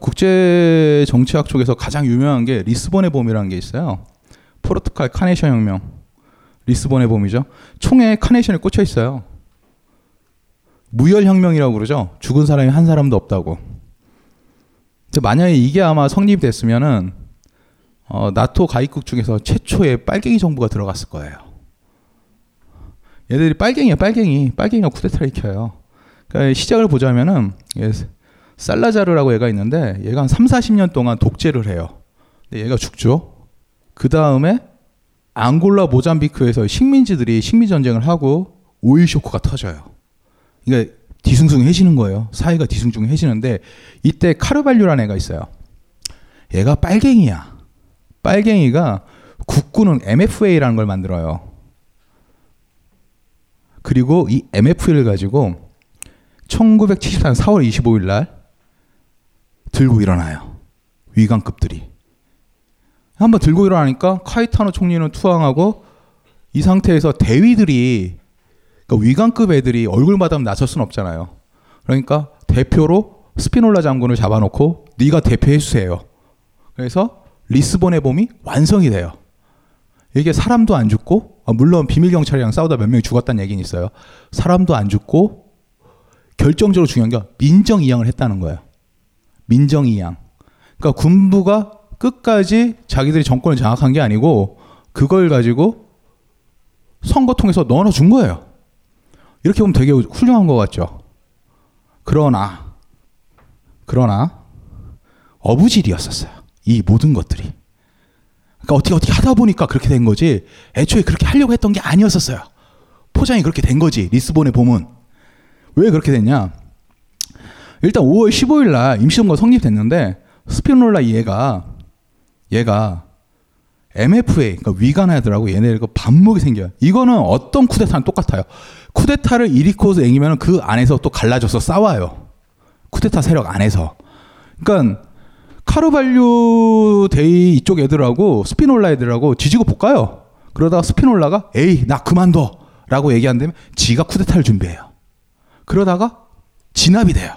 국제정치학 쪽에서 가장 유명한 게 리스본의 봄이라는 게 있어요. 포르투갈 카네이션 혁명. 리스본의 봄이죠. 총에 카네이션이 꽂혀 있어요. 무혈혁명이라고 그러죠. 죽은 사람이 한 사람도 없다고. 만약에 이게 아마 성립됐으면은 어, 나토 가입국 중에서 최초의 빨갱이 정부가 들어갔을 거예요. 얘들이 빨갱이야, 빨갱이. 빨갱이가 쿠데타를 켜요. 그러니까 시작을 보자면은 살라자르라고 얘가 있는데 얘가 한 삼사십 년 동안 독재를 해요. 근데 얘가 죽죠. 그 다음에 앙골라 모잠비크에서 식민지들이 식민전쟁을 하고 오일 쇼크가 터져요. 그러니까 뒤숭숭해지는 거예요. 사회가 뒤숭숭해지는데 이때 카르발류라는 애가 있어요. 얘가 빨갱이야. 빨갱이가 국군은 엠에프에이라는 걸 만들어요. 그리고 이 엠에프에이를 가지고 천구백칠십사 년 사월 이십오일 날 들고 일어나요. 위관급들이. 한번 들고 일어나니까 카이타노 총리는 투항하고 이 상태에서 대위들이 그러니까 위관급 애들이 얼굴 마담 나설 순 없잖아요. 그러니까 대표로 스피놀라 장군을 잡아놓고 네가 대표해주세요. 그래서 리스본의 봄이 완성이 돼요. 이게 사람도 안 죽고 아 물론 비밀경찰이랑 싸우다 몇 명이 죽었다는 얘기는 있어요. 사람도 안 죽고 결정적으로 중요한 게 민정이양을 했다는 거예요. 민정이양. 그러니까 군부가 끝까지 자기들이 정권을 장악한 게 아니고 그걸 가지고 선거 통해서 넣어준 거예요. 이렇게 보면 되게 훌륭한 것 같죠. 그러나 그러나 어부질이었었어요. 이 모든 것들이. 그러니까 어떻게 어떻게 하다 보니까 그렇게 된 거지 애초에 그렇게 하려고 했던 게 아니었었어요. 포장이 그렇게 된 거지. 리스본의 봄은. 왜 그렇게 됐냐. 일단 오월 십오일 날 임시정부가 성립됐는데 스피놀라 얘가 얘가 엠에프에이, 그러니까 위관하더라고. 얘네가 반목이 생겨요. 이거는 어떤 쿠데타랑 똑같아요. 쿠데타를 일으켜서 앵기면 그 안에서 또 갈라져서 싸워요. 쿠데타 세력 안에서. 그러니까 카르발류 데이 이쪽 애들하고 스피놀라 애들하고 지지고 볶아요. 그러다가 스피놀라가 에이 나 그만둬 라고 얘기한다면 지가 쿠데타를 준비해요. 그러다가 진압이 돼요.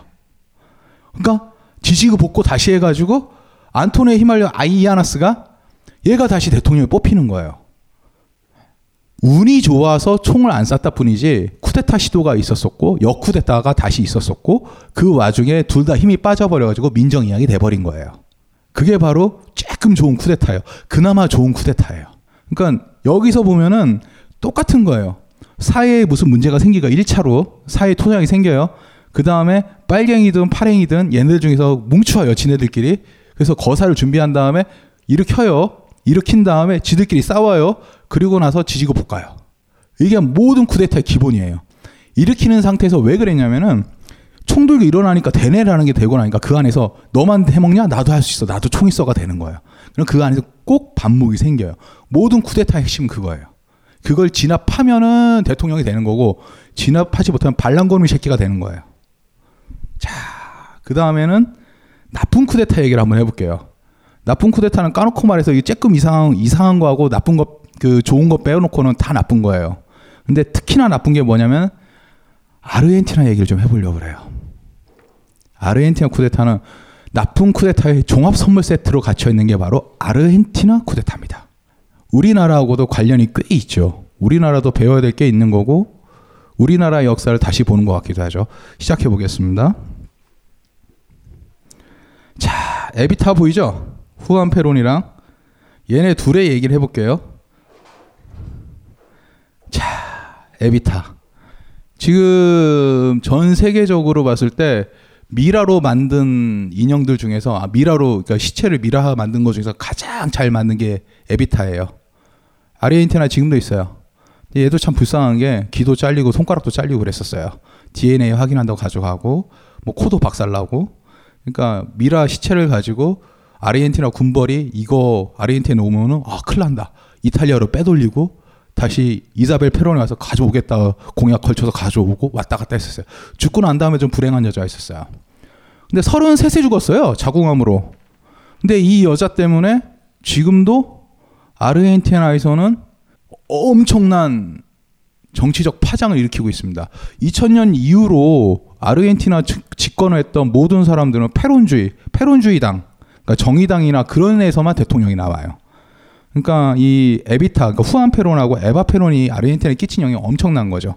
그러니까 지지고 볶고 다시 해가지고 안토네 히말리아 아이아나스가 얘가 다시 대통령이 뽑히는 거예요. 운이 좋아서 총을 안 쐈다 뿐이지 쿠데타 시도가 있었었고 역쿠데타가 다시 있었었고 그 와중에 둘 다 힘이 빠져버려가지고 민정이양이 돼버린 거예요. 그게 바로 조금 좋은 쿠데타예요. 그나마 좋은 쿠데타예요. 그러니까 여기서 보면은 똑같은 거예요. 사회에 무슨 문제가 생기가 일 차로 사회 토양이 생겨요. 그 다음에 빨갱이든 파랭이든 얘네들 중에서 뭉쳐요. 지네들끼리. 그래서 거사를 준비한 다음에 일으켜요. 일으킨 다음에 지들끼리 싸워요. 그리고 나서 지지고 볶아요. 이게 모든 쿠데타의 기본이에요. 일으키는 상태에서 왜 그랬냐면은 총들고 일어나니까 대내라는 게 되고 나니까 그 안에서 너만 해먹냐? 나도 할 수 있어. 나도 총이 써가 되는 거예요. 그럼 그 안에서 꼭 반목이 생겨요. 모든 쿠데타의 핵심은 그거예요. 그걸 진압하면은 대통령이 되는 거고 진압하지 못하면 반란거미 새끼가 되는 거예요. 자, 그 다음에는 나쁜 쿠데타 얘기를 한번 해볼게요. 나쁜 쿠데타는 까놓고 말해서 이 쬐끔 이상한, 이상한 거하고 나쁜 거, 그 좋은 거 빼놓고는 다 나쁜 거예요. 근데 특히나 나쁜 게 뭐냐면 아르헨티나 얘기를 좀 해보려고 그래요. 아르헨티나 쿠데타는 나쁜 쿠데타의 종합 선물 세트로 갇혀 있는 게 바로 아르헨티나 쿠데타입니다. 우리나라하고도 관련이 꽤 있죠. 우리나라도 배워야 될 게 있는 거고 우리나라 역사를 다시 보는 것 같기도 하죠. 시작해 보겠습니다. 자, 에비타 보이죠? 후안 페론이랑 얘네 둘의 얘기를 해볼게요. 자, 에비타. 지금 전 세계적으로 봤을 때 미라로 만든 인형들 중에서 아, 미라로 그러니까 시체를 미라 만든 것 중에서 가장 잘 만든 게 에비타예요. 아르헨티나 지금도 있어요. 얘도 참 불쌍한 게 귀도 잘리고 손가락도 잘리고 그랬었어요. 디엔에이 확인한다고 가져가고 뭐 코도 박살나고. 그러니까 미라 시체를 가지고 아르헨티나 군벌이 이거 아르헨티나 오면은 아 큰일 난다. 이탈리아로 빼돌리고 다시 이사벨 페론에 와서 가져오겠다 공약 걸쳐서 가져오고 왔다 갔다 했었어요. 죽고 난 다음에 좀 불행한 여자가 있었어요. 근데 서른세 세 죽었어요. 자궁암으로. 근데 이 여자 때문에 지금도 아르헨티나에서는 엄청난 정치적 파장을 일으키고 있습니다. 이천 년 이후로 아르헨티나 집권을 했던 모든 사람들은 페론주의, 페론주의당, 그러니까 정의당이나 그런 데서만 대통령이 나와요. 그러니까 이 에비타, 그러니까 후안 페론하고 에바 페론이 아르헨티나에 끼친 영향이 엄청난 거죠.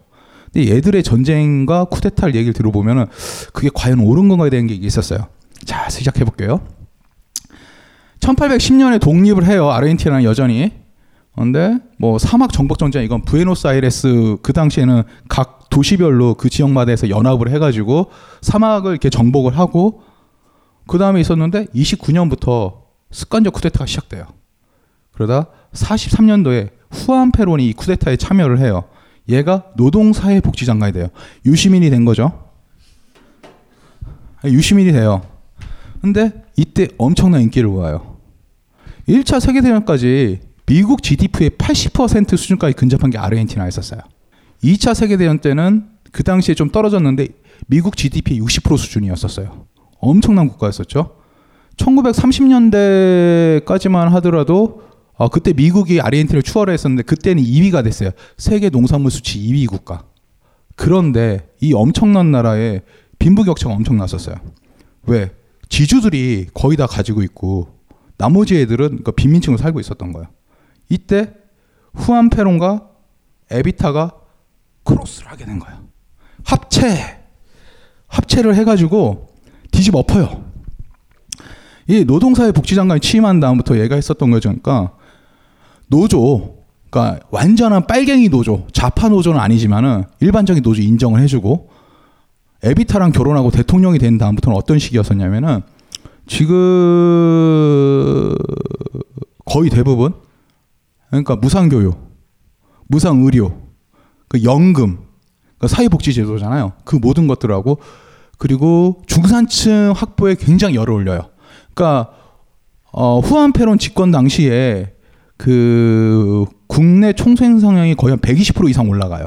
근데 얘들의 전쟁과 쿠데타를 얘기를 들어보면은 그게 과연 옳은 건가에 대한 게 있었어요. 자, 시작해 볼게요. 천팔백십 년에 독립을 해요. 아르헨티나는 여전히. 근데 뭐 사막 정복 전쟁 이건 부에노스아이레스 그 당시에는 각 도시별로 그 지역마다에서 연합을 해가지고 사막을 이렇게 정복을 하고 그 다음에 있었는데 이십구 년부터 습관적 쿠데타가 시작돼요. 그러다 사십삼 년도에 후안 페론이 이 쿠데타에 참여를 해요. 얘가 노동사회복지장관이 돼요. 유시민이 된 거죠. 유시민이 돼요. 근데 이때 엄청난 인기를 모아요. 일 차 세계대전까지 미국 지디피의 팔십 퍼센트 수준까지 근접한 게 아르헨티나였었어요. 이 차 세계대전 때는 그 당시에 좀 떨어졌는데 미국 지디피의 육십 퍼센트 수준이었었어요. 엄청난 국가였었죠. 천구백삼십 년대까지만 하더라도 어, 그때 미국이 아르헨티나를 추월했었는데 그때는 이 위가 됐어요. 세계 농산물 수치 이 위 국가. 그런데 이 엄청난 나라에 빈부격차가 엄청났었어요. 왜? 지주들이 거의 다 가지고 있고 나머지 애들은 그러니까 빈민층으로 살고 있었던 거예요. 이때 후안 페론과 에비타가 크로스를 하게 된 거예요. 합체! 합체를 해가지고 뒤집어엎어요. 이 노동사회 복지장관이 취임한 다음부터 얘가 했었던 거죠. 그러니까 노조, 그러니까 완전한 빨갱이 노조, 좌파 노조는 아니지만은 일반적인 노조 인정을 해주고 에비타랑 결혼하고 대통령이 된 다음부터는 어떤 시기였었냐면은 지금 거의 대부분 그러니까 무상교육, 무상의료, 그 연금, 그러니까 사회복지제도잖아요. 그 모든 것들하고 그리고 중산층 확보에 굉장히 열을 올려요. 그러니까 어, 후안 페론 집권 당시에 그 국내 총생 성향이 거의 한 백이십 퍼센트 이상 올라가요.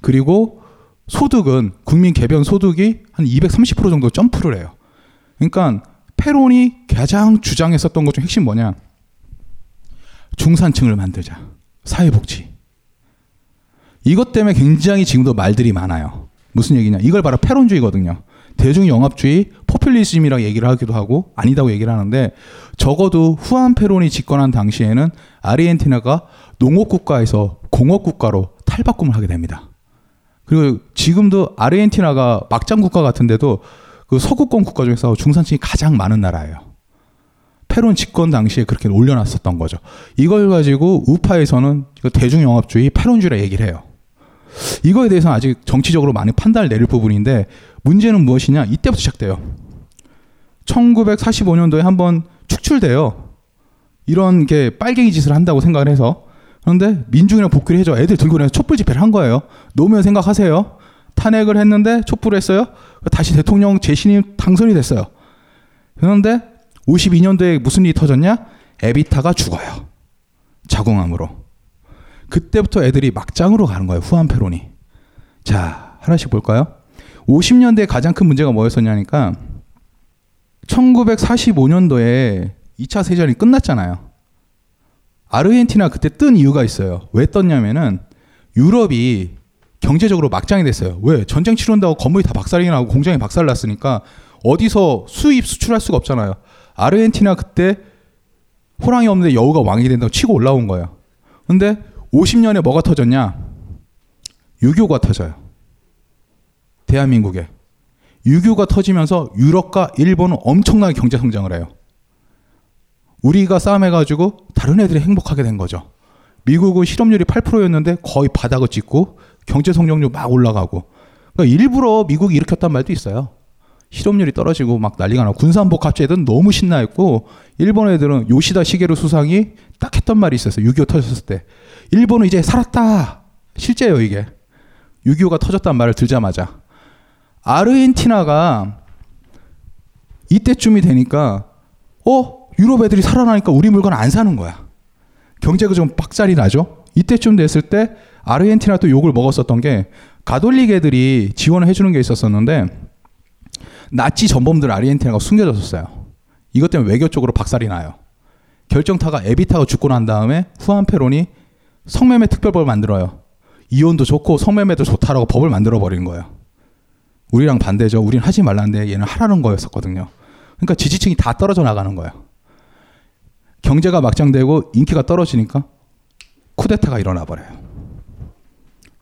그리고 소득은 국민 개변 소득이 한 이백삼십 퍼센트 정도 점프를 해요. 그러니까 페론이 가장 주장했었던 것 중 핵심 뭐냐? 중산층을 만들자. 사회복지. 이것 때문에 굉장히 지금도 말들이 많아요. 무슨 얘기냐? 이걸 바로 페론주의거든요. 대중영합주의, 포퓰리즘이라고 얘기를 하기도 하고 아니다고 얘기를 하는데 적어도 후안 페론이 집권한 당시에는 아르헨티나가 농업국가에서 공업국가로 탈바꿈을 하게 됩니다. 그리고 지금도 아르헨티나가 막장국가 같은데도 그 서구권 국가 중에서 중산층이 가장 많은 나라예요. 페론 집권 당시에 그렇게 올려놨었던 거죠. 이걸 가지고 우파에서는 대중영합주의, 페론주의라 얘기를 해요. 이거에 대해서는 아직 정치적으로 많이 판단을 내릴 부분인데 문제는 무엇이냐? 이때부터 시작돼요. 천구백사십오 년도에 한번 축출돼요. 이런 게 빨갱이 짓을 한다고 생각을 해서. 그런데 민중이랑 복귀를 해줘. 애들 들고 나서 촛불 집회를 한 거예요. 노무현 생각하세요. 탄핵을 했는데 촛불을 했어요. 다시 대통령 재신임 당선이 됐어요. 그런데 오십이 년도에 무슨 일이 터졌냐? 에비타가 죽어요. 자궁암으로. 그때부터 애들이 막장으로 가는 거예요. 후안 페론이. 자, 하나씩 볼까요? 오십 년대에 가장 큰 문제가 뭐였었냐니까 천구백사십오 년도에 이 차 세계대전이 끝났잖아요. 아르헨티나 그때 뜬 이유가 있어요. 왜 떴냐면은 유럽이 경제적으로 막장이 됐어요. 왜? 전쟁 치른다고 건물이 다 박살이 나고 공장이 박살 났으니까 어디서 수입 수출할 수가 없잖아요. 아르헨티나 그때 호랑이 없는데 여우가 왕이 된다고 치고 올라온 거예요. 근데 오십 년에 뭐가 터졌냐? 유교가 터져요. 대한민국에. 유교가 터지면서 유럽과 일본은 엄청나게 경제 성장을 해요. 우리가 싸움해가지고 다른 애들이 행복하게 된 거죠. 미국은 실업률이 팔 퍼센트였는데 거의 바닥을 찍고 경제 성장률 막 올라가고. 그러니까 일부러 미국이 일으켰단 말도 있어요. 실업률이 떨어지고 막 난리가 나고 군산복 합체 애들은 너무 신나했고 일본 애들은 요시다 시게루 수상이 딱 했던 말이 있었어요. 육이오 터졌을 때. 일본은 이제 살았다. 실제예요 이게. 육이오가 터졌단 말을 들자마자. 아르헨티나가 이때쯤이 되니까 어? 유럽 애들이 살아나니까 우리 물건 안 사는 거야. 경제가 좀 빡살이 나죠. 이때쯤 됐을 때 아르헨티나도 욕을 먹었었던 게 가톨릭 애들이 지원을 해주는 게 있었었는데 나치 전범들 아르헨티나가 숨겨졌었어요. 이것 때문에 외교 쪽으로 박살이 나요. 결정타가 에비타가 죽고 난 다음에 후안 페론이 성매매 특별법을 만들어요. 이혼도 좋고 성매매도 좋다라고 법을 만들어버린 거예요. 우리랑 반대죠. 우린 하지 말라는데 얘는 하라는 거였었거든요. 그러니까 지지층이 다 떨어져 나가는 거예요. 경제가 막장되고 인기가 떨어지니까 쿠데타가 일어나 버려요.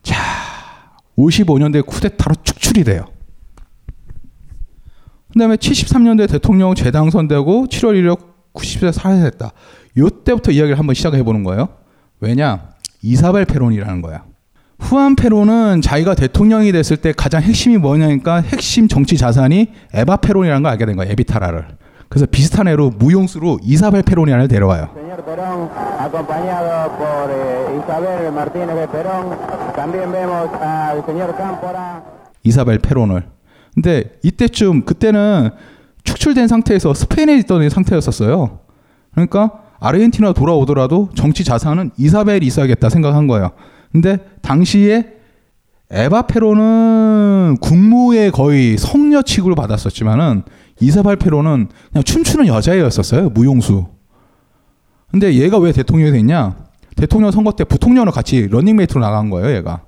자, 오십오 년대 쿠데타로 축출이 돼요. 그 다음에 칠십삼 년대 대통령 재당선되고 칠월 일일 구십 세 사해됐다. 이때부터 이야기를 한번 시작해보는 거예요. 왜냐? 이사벨 페론이라는 거야. 후안 페론은 자기가 대통령이 됐을 때 가장 핵심이 뭐냐니까 핵심 정치 자산이 에바 페론이라는 걸 알게 된 거야. 에비타라를. 그래서 비슷한 애로 무용수로 이사벨 페론이라는 애를 데려와요. 이사벨 페론을. 근데 이때쯤 그때는 축출된 상태에서 스페인에 있던 상태였었어요. 그러니까 아르헨티나 돌아오더라도 정치 자산은 이사벨이 있어야겠다 생각한 거예요. 근데 당시에 에바 페론은 국무에 거의 성녀 취급을 받았었지만은 이사벨 페론은 그냥 춤추는 여자애였었어요. 무용수. 근데 얘가 왜 대통령이 됐냐? 대통령 선거 때 부통령으로 같이 런닝메이트로 나간 거예요, 얘가.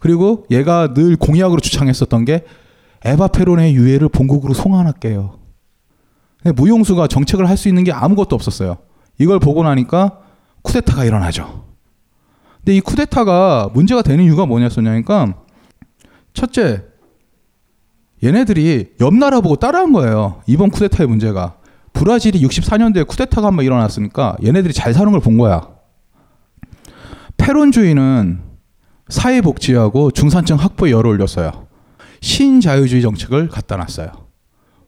그리고 얘가 늘 공약으로 주창했었던 게 에바 페론의 유해를 본국으로 송환할게요. 무용수가 정책을 할 수 있는 게 아무것도 없었어요. 이걸 보고 나니까 쿠데타가 일어나죠. 근데 이 쿠데타가 문제가 되는 이유가 뭐냐니까 첫째, 얘네들이 옆 나라 보고 따라한 거예요. 이번 쿠데타의 문제가. 브라질이 육십사 년도에 쿠데타가 한번 일어났으니까 얘네들이 잘 사는 걸 본 거야. 페론주의는 사회복지하고 중산층 확보에 열을 올렸어요. 신자유주의 정책을 갖다 놨어요.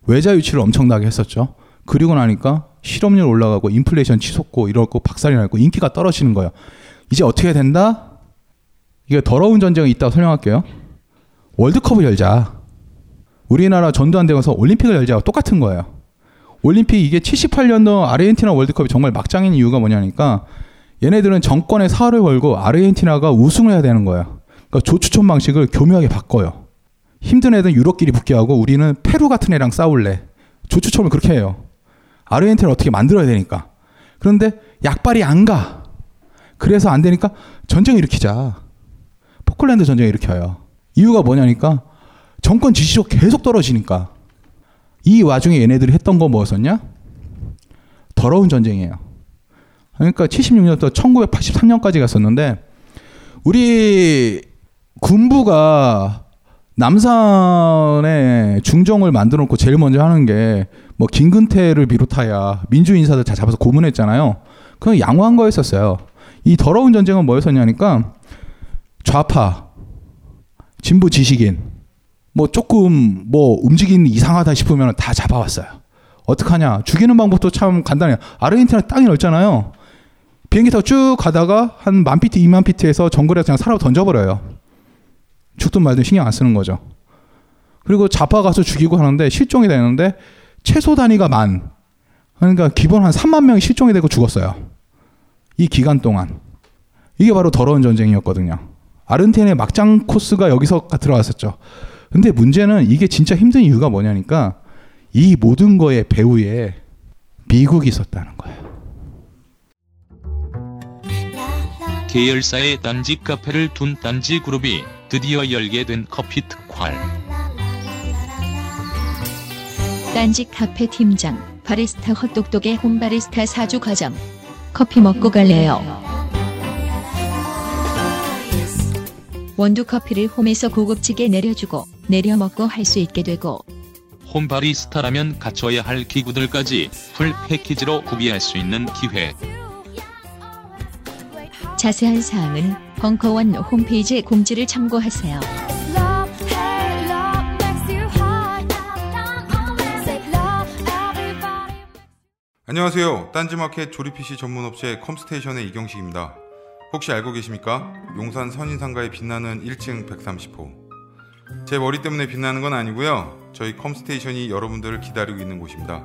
외자 유치를 엄청나게 했었죠. 그리고 나니까 실업률 올라가고 인플레이션 치솟고 이러고 박살이 나고 인기가 떨어지는 거예요. 이제 어떻게 된다? 이게 더러운 전쟁이 있다고 설명할게요. 월드컵을 열자. 우리나라 전두환 되면서 올림픽을 열자고 똑같은 거예요. 올림픽 이게 칠십팔 년도 아르헨티나 월드컵이 정말 막장인 이유가 뭐냐니까 얘네들은 정권에 살을 걸고 아르헨티나가 우승을 해야 되는 거예요. 그러니까 조추첨 방식을 교묘하게 바꿔요. 힘든 애들은 유럽끼리 붙게 하고 우리는 페루 같은 애랑 싸울래. 조추첨을 그렇게 해요. 아르헨티나를 어떻게 만들어야 되니까. 그런데 약발이 안 가. 그래서 안 되니까 전쟁을 일으키자. 포클랜드 전쟁을 일으켜요. 이유가 뭐냐니까 정권 지지력 계속 떨어지니까. 이 와중에 얘네들이 했던 거 뭐였었냐? 더러운 전쟁이에요. 그러니까 칠십육 년부터 천구백팔십삼 년까지 갔었는데 우리 군부가 남산에 중정을 만들어 놓고 제일 먼저 하는 게 뭐 김근태를 비롯하여 민주인사들 다 잡아서 고문했잖아요. 그건 양호한 거였었어요. 이 더러운 전쟁은 뭐였었냐니까 좌파, 진보 지식인 뭐 조금 뭐 움직이는 이상하다 싶으면 다 잡아왔어요. 어떡하냐. 죽이는 방법도 참 간단해요. 아르헨티나 땅이 넓잖아요. 비행기 타고 쭉 가다가 한 만 피트, 이만 피트에서 정글에서 그냥 사람 던져버려요. 죽든 말든 신경 안 쓰는 거죠. 그리고 좌파 가서 죽이고 하는데 실종이 되는데 최소 단위가 만. 그러니까 기본 한 삼만 명이 실종이 되고 죽었어요. 이 기간 동안. 이게 바로 더러운 전쟁이었거든요. 아르헨티나의 막장 코스가 여기서 들어왔었죠. 근데 문제는 이게 진짜 힘든 이유가 뭐냐니까 이 모든 거의 배후에 미국이 있었다는 거예요. 계열사의 단지 카페를 둔 단지 그룹이 드디어 열게 된 커피 특활. 단지 카페 팀장, 바리스타 헛똑똑의 홈바리스타 사주 과정. 커피 먹고 갈래요? 원두 커피를 홈에서 고급지게 내려주고 내려 먹고 할 수 있게 되고 홈바리스타라면 갖춰야 할 기구들까지 풀 패키지로 구비할 수 있는 기회. 자세한 사항은 벙커원 홈페이지 공지를 참고하세요. 안녕하세요. 딴지마켓 조립 피씨 전문 업체 컴스테이션의 이경식입니다. 혹시 알고 계십니까? 용산 선인상가에 빛나는 일 층 백삼십 호. 제 머리 때문에 빛나는 건 아니고요. 저희 컴스테이션이 여러분들을 기다리고 있는 곳입니다.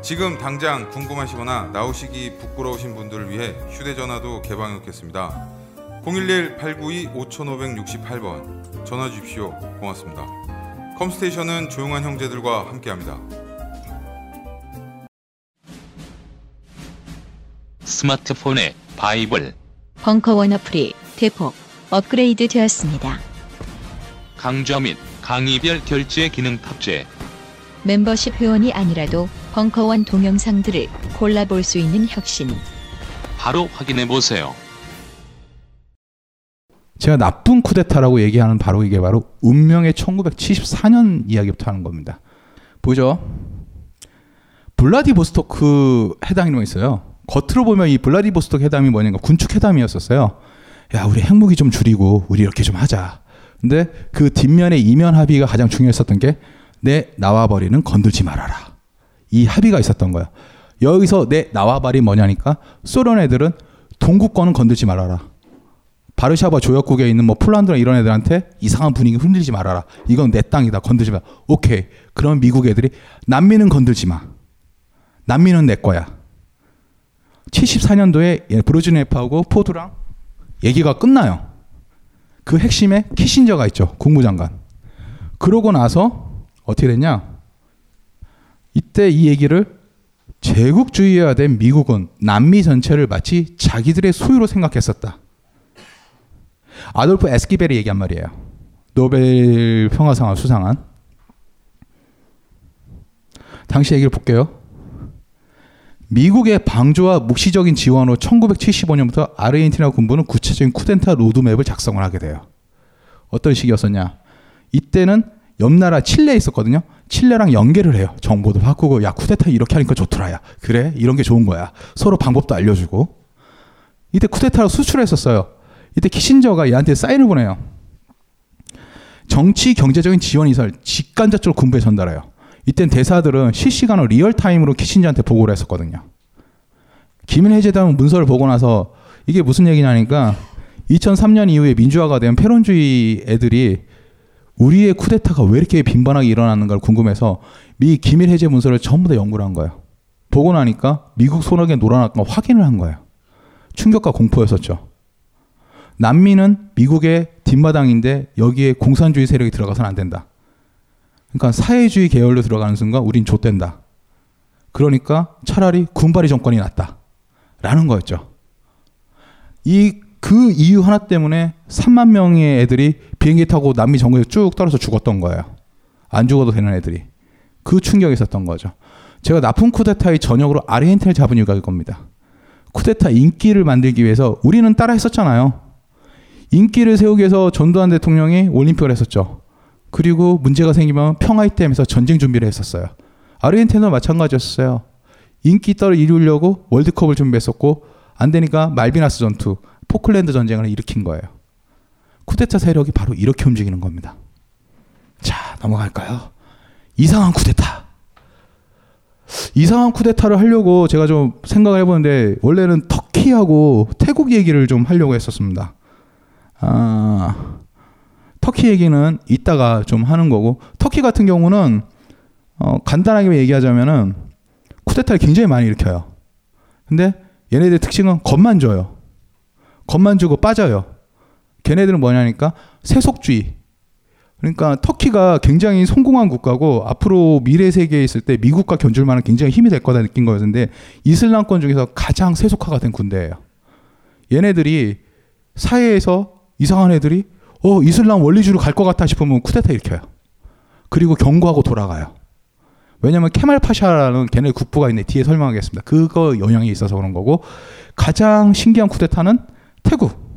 지금 당장 궁금하시거나 나오시기 부끄러우신 분들을 위해 휴대전화도 개방해놓겠습니다. 공일일 팔구이 오오육팔 번 전화주십시오. 고맙습니다. 컴스테이션은 조용한 형제들과 함께합니다. 스마트폰의 바이블 벙커원 어플이 대폭 업그레이드 되었습니다. 강좌 및 강의별 결제 기능 탑재. 멤버십 회원이 아니라도 벙커원 동영상들을 골라볼 수 있는 혁신. 바로 확인해보세요. 제가 나쁜 쿠데타라고 얘기하는 바로 이게 바로 운명의 천구백칠십사 년 이야기부터 하는 겁니다. 보죠. 블라디보스토크 회담이 있어요. 겉으로 보면 이 블라디보스토크 회담이 뭐냐면 군축 회담이었었어요. 야, 우리 핵무기 좀 줄이고 우리 이렇게 좀 하자. 근데 그 뒷면의 이면 합의가 가장 중요했었던 게 내 나와버리는 건들지 말아라. 이 합의가 있었던 거야. 여기서 내 나와버리 뭐냐니까 소련 애들은 동구권은 건들지 말아라. 바르샤바 조약국에 있는 뭐 폴란드나 이런 애들한테 이상한 분위기 흔들지 말아라. 이건 내 땅이다. 건들지 마. 오케이. 그럼 미국 애들이 남미는 건들지 마. 남미는 내 거야. 칠십사 년도에 브루즈네프하고 포드랑 얘기가 끝나요. 그 핵심에 키신저가 있죠. 국무장관. 그러고 나서 어떻게 됐냐. 이때 이 얘기를 제국주의화된 미국은 남미 전체를 마치 자기들의 소유로 생각했었다. 아돌프 에스키벨이 얘기한 말이에요. 노벨 평화상을 수상한. 당시 얘기를 볼게요. 미국의 방조와 묵시적인 지원으로 천구백칠십오 년부터 아르헨티나 군부는 구체적인 쿠데타 로드맵을 작성을 하게 돼요. 어떤 시기였었냐. 이때는 옆나라 칠레에 있었거든요. 칠레랑 연계를 해요. 정보도 바꾸고 야 쿠데타 이렇게 하니까 좋더라. 야 그래 이런 게 좋은 거야. 서로 방법도 알려주고. 이때 쿠데타로 수출했었어요. 이때 키신저가 얘한테 사인을 보내요. 정치 경제적인 지원 이설 직간접적으로 군부에 전달해요. 이땐 대사들은 실시간으로 리얼타임으로 키신저한테 보고를 했었거든요. 기밀해제단 문서를 보고 나서 이게 무슨 얘기냐니까 이천삼 년 이후에 민주화가 된 페론주의 애들이 우리의 쿠데타가 왜 이렇게 빈번하게 일어나는가를 궁금해서 미 기밀해제 문서를 전부 다 연구를 한 거예요. 보고 나니까 미국 손아귀에 놀아났던 걸 확인을 한 거예요. 충격과 공포였었죠. 남미는 미국의 뒷마당인데 여기에 공산주의 세력이 들어가서는 안 된다. 그러니까 사회주의 계열로 들어가는 순간 우린 좆된다. 그러니까 차라리 군발이 정권이 낫다. 라는 거였죠. 이, 그 이유 하나 때문에 삼만 명의 애들이 비행기 타고 남미 정부에 쭉 떨어져 죽었던 거예요. 안 죽어도 되는 애들이. 그 충격이 있었던 거죠. 제가 나쁜 쿠데타의 전역으로 아르헨티나를 잡은 이유가 이겁니다. 쿠데타 인기를 만들기 위해서 우리는 따라 했었잖아요. 인기를 세우기 위해서 전두환 대통령이 올림픽을 했었죠. 그리고 문제가 생기면 평화이템에서 전쟁 준비를 했었어요. 아르헨티나도 마찬가지였어요. 인기떨을 이루려고 월드컵을 준비했었고 안 되니까 말비나스 전투, 포클랜드 전쟁을 일으킨 거예요. 쿠데타 세력이 바로 이렇게 움직이는 겁니다. 자, 넘어갈까요? 이상한 쿠데타. 이상한 쿠데타를 하려고 제가 좀 생각을 해보는데 원래는 터키하고 태국 얘기를 좀 하려고 했었습니다. 아, 터키 얘기는 이따가 좀 하는 거고, 터키 같은 경우는 어, 간단하게 얘기하자면은 쿠데타를 굉장히 많이 일으켜요. 근데 얘네들 특징은 겁만 줘요. 겁만 주고 빠져요. 걔네들은 뭐냐니까 세속주의. 그러니까 터키가 굉장히 성공한 국가고 앞으로 미래 세계에 있을 때 미국과 견줄 만한 굉장히 힘이 될 거다 느낀 거였는데 이슬람권 중에서 가장 세속화가 된 군대예요. 얘네들이 사회에서 이상한 애들이 어 이슬람 원리주로 갈 것 같다 싶으면 쿠데타 일으켜요. 그리고 경고하고 돌아가요. 왜냐하면 케말파샤라는 걔네 국부가 있는데 뒤에 설명하겠습니다. 그거 영향이 있어서 그런 거고, 가장 신기한 쿠데타는 태국.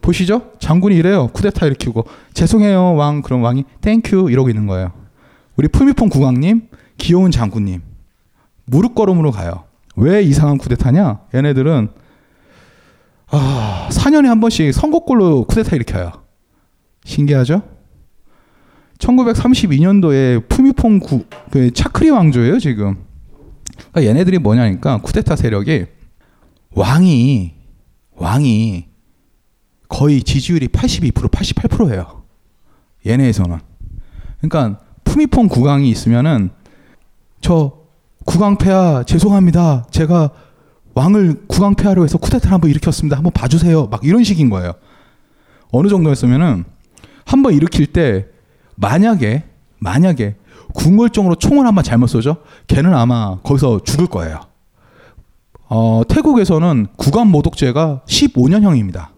보시죠? 장군이 이래요. 쿠데타 일으키고 죄송해요 왕. 그럼 왕이 땡큐 이러고 있는 거예요. 우리 푸미폰 국왕님, 귀여운 장군님 무릎걸음으로 가요. 왜 이상한 쿠데타냐? 얘네들은 아, 사 년에 한 번씩 선거골로 쿠데타 일으켜요. 신기하죠? 천구백삼십이 년도에 푸미폰 구, 그 차크리 왕조예요 지금. 그러니까 얘네들이 뭐냐니까 쿠데타 세력이 왕이 왕이 거의 지지율이 팔십이 퍼센트, 팔십팔 퍼센트예요. 얘네에서는. 그러니까 푸미폰 국왕이 있으면은 저 국왕폐하 죄송합니다. 제가 왕을 국왕폐하로 해서 쿠데타를 한번 일으켰습니다. 한번 봐주세요. 막 이런 식인 거예요. 어느 정도였으면은 한번 일으킬 때 만약에 만약에 궁궐정으로 총을 한번 잘못 쏘죠. 걔는 아마 거기서 죽을 거예요. 어, 태국에서는 국왕 모독죄가 십오 년형입니다.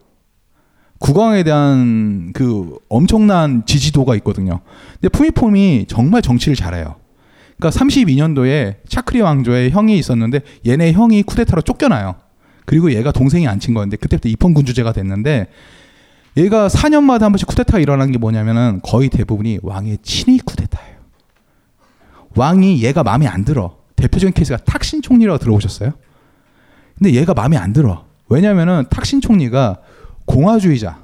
국왕에 대한 그 엄청난 지지도가 있거든요. 근데 푸미폼이 정말 정치를 잘해요. 그러니까 삼십이 년도에 차크리 왕조의 형이 있었는데 얘네 형이 쿠데타로 쫓겨나요. 그리고 얘가 동생이 안친 거였는데 그때부터 입헌군주제가 됐는데 얘가 사 년마다 한 번씩 쿠데타가 일어나는 게 뭐냐면은 거의 대부분이 왕의 친위 쿠데타예요. 왕이 얘가 마음에 안 들어. 대표적인 케이스가 탁신 총리라고 들어보셨어요? 근데 얘가 마음에 안 들어. 왜냐면은 탁신 총리가 공화주의자.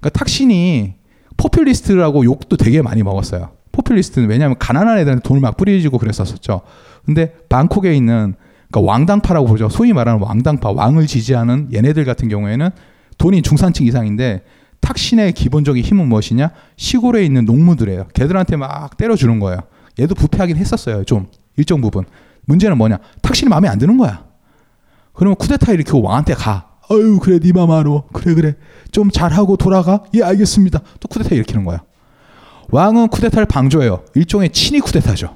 그러니까 탁신이 포퓰리스트라고 욕도 되게 많이 먹었어요. 포퓰리스트는 왜냐하면 가난한 애들한테 돈을 막 뿌리지고 그랬었었죠. 근데 방콕에 있는 그러니까 왕당파라고 보죠. 소위 말하는 왕당파, 왕을 지지하는 얘네들 같은 경우에는 돈이 중산층 이상인데 탁신의 기본적인 힘은 무엇이냐? 시골에 있는 농부들이에요. 걔들한테 막 때려주는 거예요. 얘도 부패하긴 했었어요. 좀 일정 부분. 문제는 뭐냐? 탁신이 마음에 안 드는 거야. 그러면 쿠데타 일으키고 왕한테 가. 아유 그래 네 맘 알어. 그래 그래 좀 잘하고 돌아가. 예 알겠습니다. 또 쿠데타 일으키는 거야. 왕은 쿠데타를 방조해요. 일종의 친위 쿠데타죠.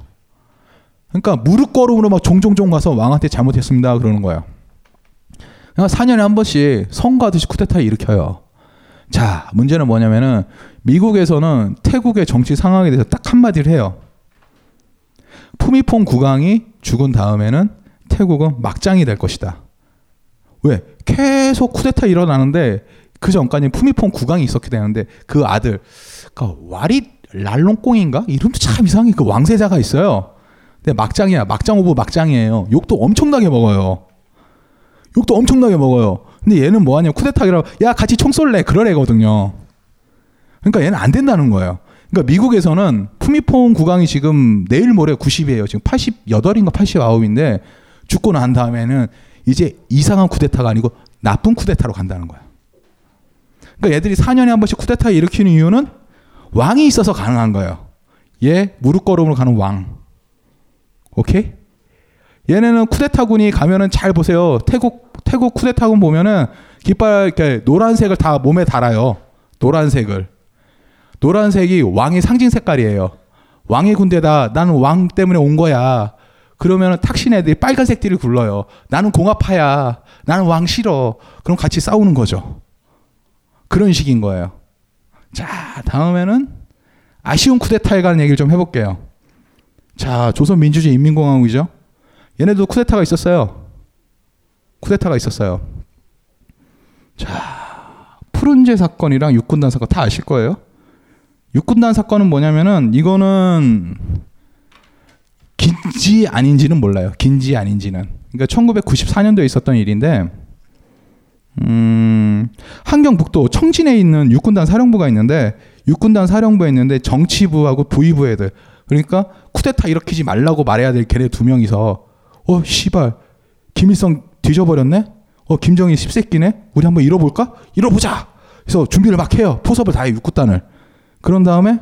그러니까 무릎걸음으로 막 종종종 가서 왕한테 잘못했습니다 그러는 거예요. 그러니까 사 년에 한 번씩 선거하듯이 쿠데타를 일으켜요. 자 문제는 뭐냐면은 미국에서는 태국의 정치 상황에 대해서 딱 한마디를 해요. 푸미폰 국왕이 죽은 다음에는 태국은 막장이 될 것이다. 왜? 계속 쿠데타 일어나는데 그 전까지 푸미폰 국왕이 있었게 되는데 그 아들 그러니까 와릿 랄롱꽁인가? 이름도 참 이상해. 그 왕세자가 있어요. 근데 막장이야. 막장 오브 막장이에요. 욕도 엄청나게 먹어요. 욕도 엄청나게 먹어요. 근데 얘는 뭐하냐 쿠데타기라고 야 같이 총 쏠래 그러래거든요. 그러니까 얘는 안 된다는 거예요. 그러니까 미국에서는 푸미폰 국왕이 지금 내일 모레 구십이에요. 지금 팔십팔인가 팔십구인데 죽고 난 다음에는 이제 이상한 쿠데타가 아니고 나쁜 쿠데타로 간다는 거야. 그러니까 얘들이 사 년에 한 번씩 쿠데타 일으키는 이유는 왕이 있어서 가능한 거예요. 얘 무릎걸음으로 가는 왕. 오케이? 얘네는 쿠데타군이 가면은 잘 보세요. 태국 태국 쿠데타군 보면은 깃발 이렇게 노란색을 다 몸에 달아요. 노란색을. 노란색이 왕의 상징 색깔이에요. 왕의 군대다. 나는 왕 때문에 온 거야. 그러면 탁신 애들이 빨간색 띠를 굴러요. 나는 공화파야. 나는 왕 싫어. 그럼 같이 싸우는 거죠. 그런 식인 거예요. 자, 다음에는 아쉬운 쿠데타에 관한 얘기를 좀 해볼게요. 자, 조선민주주의 인민공화국이죠. 얘네도 쿠데타가 있었어요. 쿠데타가 있었어요. 자, 푸른제 사건이랑 육군단 사건 다 아실 거예요. 육군단 사건은 뭐냐면은 이거는 긴지 아닌지는 몰라요. 긴지 아닌지는. 그러니까 천구백구십사 년도에 있었던 일인데 음, 한경북도 청진에 있는 육군단 사령부가 있는데 육군단 사령부에 있는데 정치부하고 부의부 애들 그러니까 쿠데타 일으키지 말라고 말해야 될 걔네 두 명이서 어 씨발 김일성 뒤져버렸네? 어 김정일 십새끼네? 우리 한번 잃어볼까? 잃어보자! 그래서 준비를 막 해요. 포섭을 다해 육군단을. 그런 다음에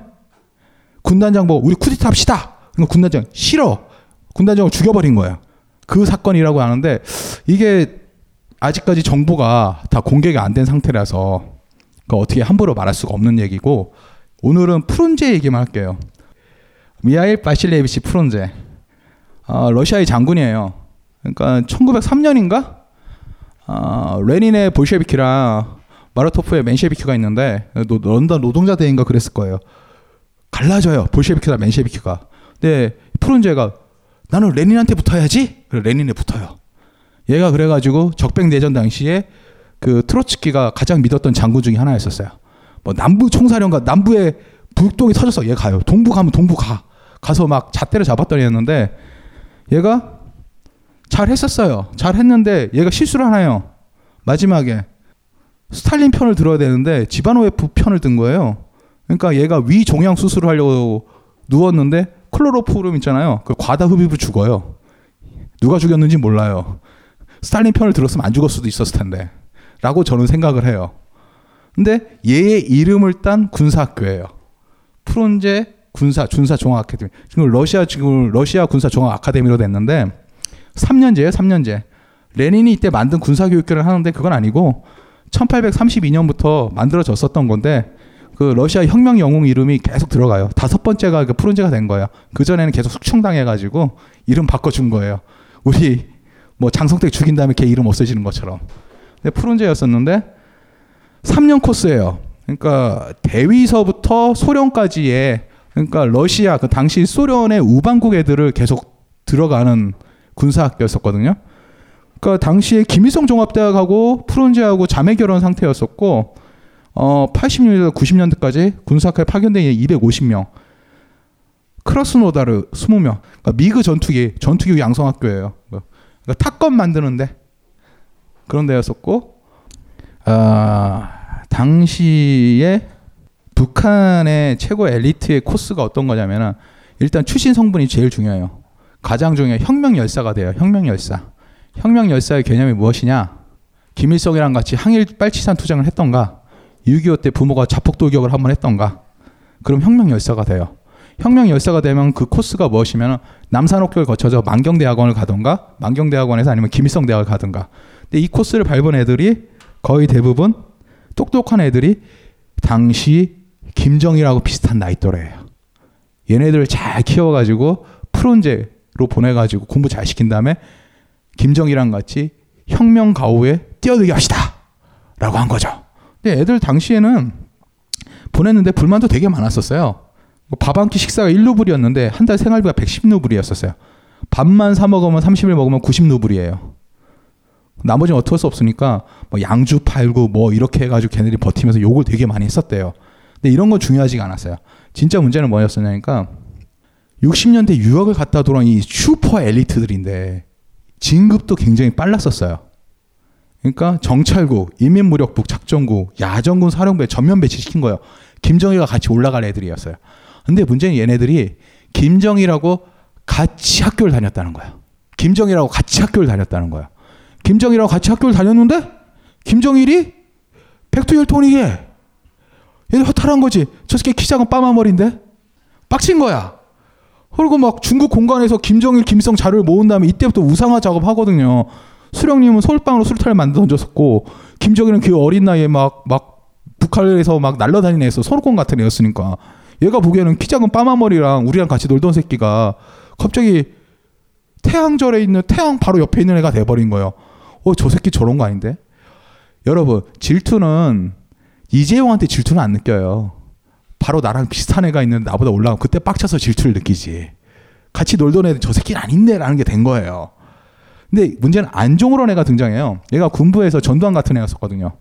군단장 보고 우리 쿠데타 합시다! 그럼 군단장 싫어! 군단장을 죽여버린 거예요. 그 사건이라고 하는데 이게 아직까지 정보가 다 공개가 안 된 상태라서 그러니까 어떻게 함부로 말할 수가 없는 얘기고 오늘은 프론제 얘기만 할게요. 미하일 바실레비치 프론제. 아, 러시아의 장군이에요. 그러니까 천구백삼 년인가? 아, 레닌의 볼셰비키랑 마르토프의 맨셰비키가 있는데 노, 런던 노동자 대회인가 그랬을 거예요. 갈라져요. 볼셰비키랑 맨셰비키가. 근데 프론제가 나는 레닌한테 붙어야지. 그래서 레닌에 붙어요. 얘가 그래가지고 적백내전 당시에 그 트로츠키가 가장 믿었던 장군 중에 하나였었어요. 뭐 남부 총사령관 남부에 북동이 터져서 얘 가요. 동부 가면 동부 가. 가서 막 잣대를 잡았더니 했는데 얘가 잘 했었어요. 잘 했는데 얘가 실수를 하나요. 마지막에 스탈린 편을 들어야 되는데 지바노예프 편을 든 거예요. 그러니까 얘가 위종양 수술을 하려고 누웠는데 클로로포름 있잖아요. 그 과다 흡입으로 죽어요. 누가 죽였는지 몰라요. 스탈린 편을 들었으면 안 죽을 수도 있었을 텐데 라고 저는 생각을 해요. 근데 얘의 이름을 딴 군사학교예요. 프론제 군사 군사 종합 아카데미. 지금 러시아 지금 러시아 군사 종합 아카데미로 됐는데 삼 년제예요. 삼 년제. 레닌이 이때 만든 군사 교육교를 하는데 그건 아니고 천팔백삼십이 년부터 만들어졌었던 건데 그 러시아 혁명 영웅 이름이 계속 들어가요. 다섯 번째가 그 프론제가 된 거예요. 그 전에는 계속 숙청당해 가지고 이름 바꿔 준 거예요. 우리 뭐 장성택 죽인 다음에 걔 이름 없어지는 것처럼. 근데 프론제였었는데 삼 년 코스예요. 그러니까 대위서부터 소련까지의 그러니까 러시아 그 당시 소련의 우방국 애들을 계속 들어가는 군사학교였었거든요. 그러니까 당시에 김일성 종합대학하고 프론제하고 자매 결혼 상태였었고 어, 팔십 년대에서 구십 년대까지 군사학교에 파견된 이백오십 명, 크라스노다르 이십 명. 그러니까 미그 전투기 전투기 양성학교예요. 그러니까 탑건 만드는데 그런 데였었고 어, 당시에 북한의 최고 엘리트의 코스가 어떤 거냐면은 일단 출신 성분이 제일 중요해요. 가장 중요해 혁명 열사가 돼요. 혁명 열사. 혁명 열사의 개념이 무엇이냐? 김일성이랑 같이 항일 빨치산 투쟁을 했던가, 육이오 때 부모가 자폭돌격을 한번 했던가. 그럼 혁명 열사가 돼요. 혁명 열사가 되면 그 코스가 무엇이면 남산옥교를 거쳐서 만경대학원을 가던가, 만경대학원에서 아니면 김일성 대학을 가던가. 근데 이 코스를 밟은 애들이 거의 대부분 똑똑한 애들이 당시 김정일하고 비슷한 나이또래예요. 얘네들을 잘 키워가지고 프론제로 보내가지고 공부 잘 시킨 다음에 김정일이랑 같이 혁명 가호에 뛰어들게 합시다 라고 한 거죠. 근데 애들 당시에는 보냈는데 불만도 되게 많았었어요. 밥 한 끼 식사가 일 루블이었는데 한 달 생활비가 백십 루블이었었어요. 밥만 사 먹으면 삼십 일 먹으면 구십 루블이에요. 나머지는 어쩔 수 없으니까 뭐 양주 팔고 뭐 이렇게 해가지고 걔네들이 버티면서 욕을 되게 많이 했었대요. 근데 이런 건 중요하지가 않았어요. 진짜 문제는 뭐였었냐니까 육십 년대 유학을 갔다 돌아온 이 슈퍼 엘리트들인데 진급도 굉장히 빨랐었어요. 그러니까 정찰국, 인민무력부, 작전국, 야전군 사령부에 전면 배치시킨 거예요. 김정일과 같이 올라갈 애들이었어요. 근데 문제는 얘네들이 김정일하고 같이 학교를 다녔다는 거야. 김정일하고 같이 학교를 다녔다는 거야. 김정일하고 같이 학교를 다녔는데 김정일이 백두혈통이게 얘는 허탈한 거지. 저 새끼 키 작은 빠마머리인데 빡친 거야. 그리고 막 중국 공관에서 김정일, 김일성 자료를 모은 다음에 이때부터 우상화 작업하거든요. 수령님은 서울방으로 수류탄을 만들어 던졌었고 김정일은 그 어린 나이에 막, 막 북한에서 막 날라다니는 애였어. 서울권 같은 애였으니까. 얘가 보기에는 키 작은 빠마머리랑 우리랑 같이 놀던 새끼가 갑자기 태양절에 있는 태양 바로 옆에 있는 애가 돼버린 거예요. 어, 저 새끼 저런 거 아닌데? 여러분 질투는 이재용한테 질투는 안 느껴요. 바로 나랑 비슷한 애가 있는데 나보다 올라가면 그때 빡쳐서 질투를 느끼지. 같이 놀던 애는 저 새끼는 아닌데 라는 게 된 거예요. 근데 문제는 안종호란 애가 등장해요. 얘가 군부에서 전두환 같은 애였었거든요.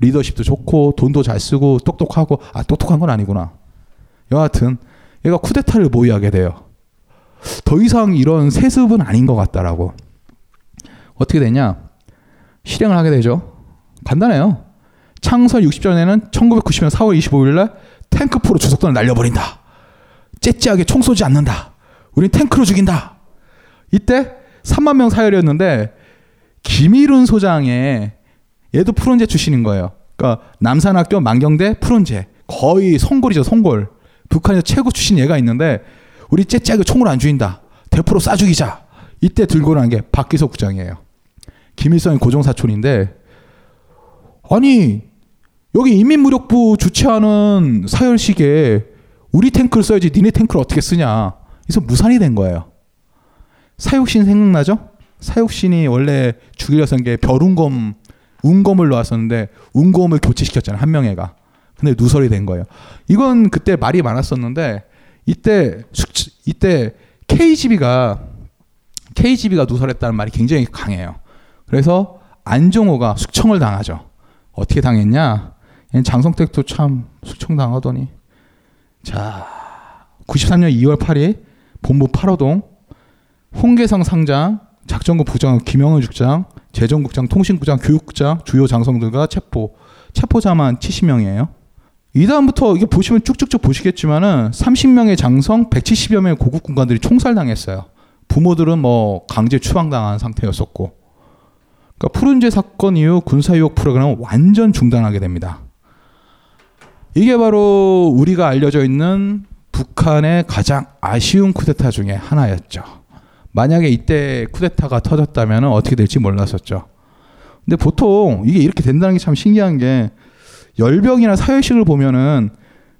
리더십도 좋고 돈도 잘 쓰고 똑똑하고 아 똑똑한 건 아니구나. 여하튼 얘가 쿠데타를 모의하게 돼요. 더 이상 이런 세습은 아닌 것 같다라고. 어떻게 되냐? 실행을 하게 되죠. 간단해요. 창설 육십 주년에는 천구백구십 년 사월 이십오일날 탱크포로 주석단을 날려버린다. 째째하게 총 쏘지 않는다. 우린 탱크로 죽인다. 이때 삼만 명 사열이었는데 김일훈 소장의 얘도 푸른제 출신인 거예요. 그러니까 남산학교, 만경대, 푸른제 거의 송골이죠. 송골. 북한에서 최고 출신 얘가 있는데 우리 째째하게 총을 안 죽인다. 대포로 쏴 죽이자. 이때 들고 난 게 박기석 국장이에요. 김일성의 고종사촌인데 아니 여기 인민무력부 주최하는 사열식에 우리 탱크를 써야지 니네 탱크를 어떻게 쓰냐. 그래서 무산이 된 거예요. 사육신 생각나죠? 사육신이 원래 죽이려 쓴 게 벼룬검, 운검을 놓았었는데 운검을 교체시켰잖아요. 한 명애가. 근데 누설이 된 거예요. 이건 그때 말이 많았었는데 이때 숙치, 이때 케이지비가 케이지비가 누설했다는 말이 굉장히 강해요. 그래서 안종호가 숙청을 당하죠. 어떻게 당했냐? 장성택도 참 숙청 당하더니 자 구십삼년 이월 팔일 본부 팔 호동 홍계성 상장, 작전국 부장 김영은 국장, 재정국장, 통신국장, 교육국장, 주요 장성들과 체포. 체포자만 칠십 명이에요. 이 다음부터 이게 보시면 쭉쭉쭉 보시겠지만은 삼십 명의 장성, 백칠십여 명의 고급 군관들이 총살당했어요. 부모들은 뭐 강제 추방당한 상태였었고. 그러니까 푸른제 사건 이후 군사유혹 프로그램은 완전 중단하게 됩니다. 이게 바로 우리가 알려져 있는 북한의 가장 아쉬운 쿠데타 중에 하나였죠. 만약에 이때 쿠데타가 터졌다면 어떻게 될지 몰랐었죠. 근데 보통 이게 이렇게 된다는 게 참 신기한 게 열병이나 사회식을 보면은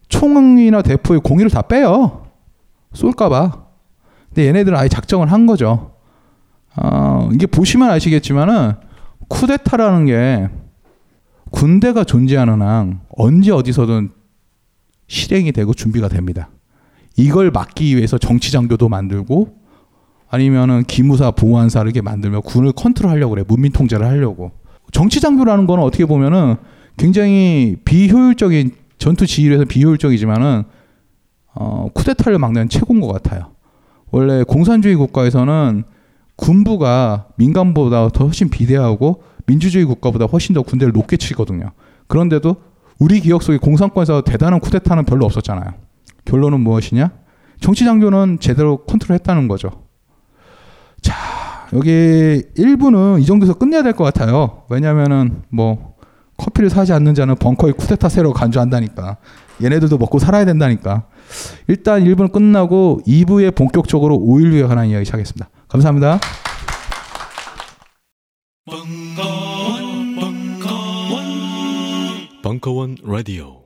총이나 대포의 공의를 다 빼요. 쏠까봐. 근데 얘네들은 아예 작정을 한 거죠. 아, 이게 보시면 아시겠지만은 쿠데타라는 게 군대가 존재하는 한 언제 어디서든 실행이 되고 준비가 됩니다. 이걸 막기 위해서 정치장교도 만들고 아니면은 기무사, 보안사를 이렇게 만들며 군을 컨트롤하려고 그래. 문민 통제를 하려고. 정치장교라는 거는 어떻게 보면은 굉장히 비효율적인 전투 지휘에서 비효율적이지만은 어, 쿠데타를 막는 최고인 것 같아요. 원래 공산주의 국가에서는 군부가 민간보다 더 훨씬 비대하고 민주주의 국가보다 훨씬 더 군대를 높게 치거든요. 그런데도 우리 기억 속에 공산권에서 대단한 쿠데타는 별로 없었잖아요. 결론은 무엇이냐? 정치장교는 제대로 컨트롤했다는 거죠. 자, 여기 일 부는 이 정도에서 끝내야 될 것 같아요. 왜냐면은 뭐 커피를 사지 않는 자는 벙커의 쿠데타 세로 간주한다니까. 얘네들도 먹고 살아야 된다니까. 일단 일 부는 끝나고 이 부에 본격적으로 오일류에 관한 이야기 시작하겠습니다. 감사합니다. 벙커원, 벙커원, 벙커원 라디오.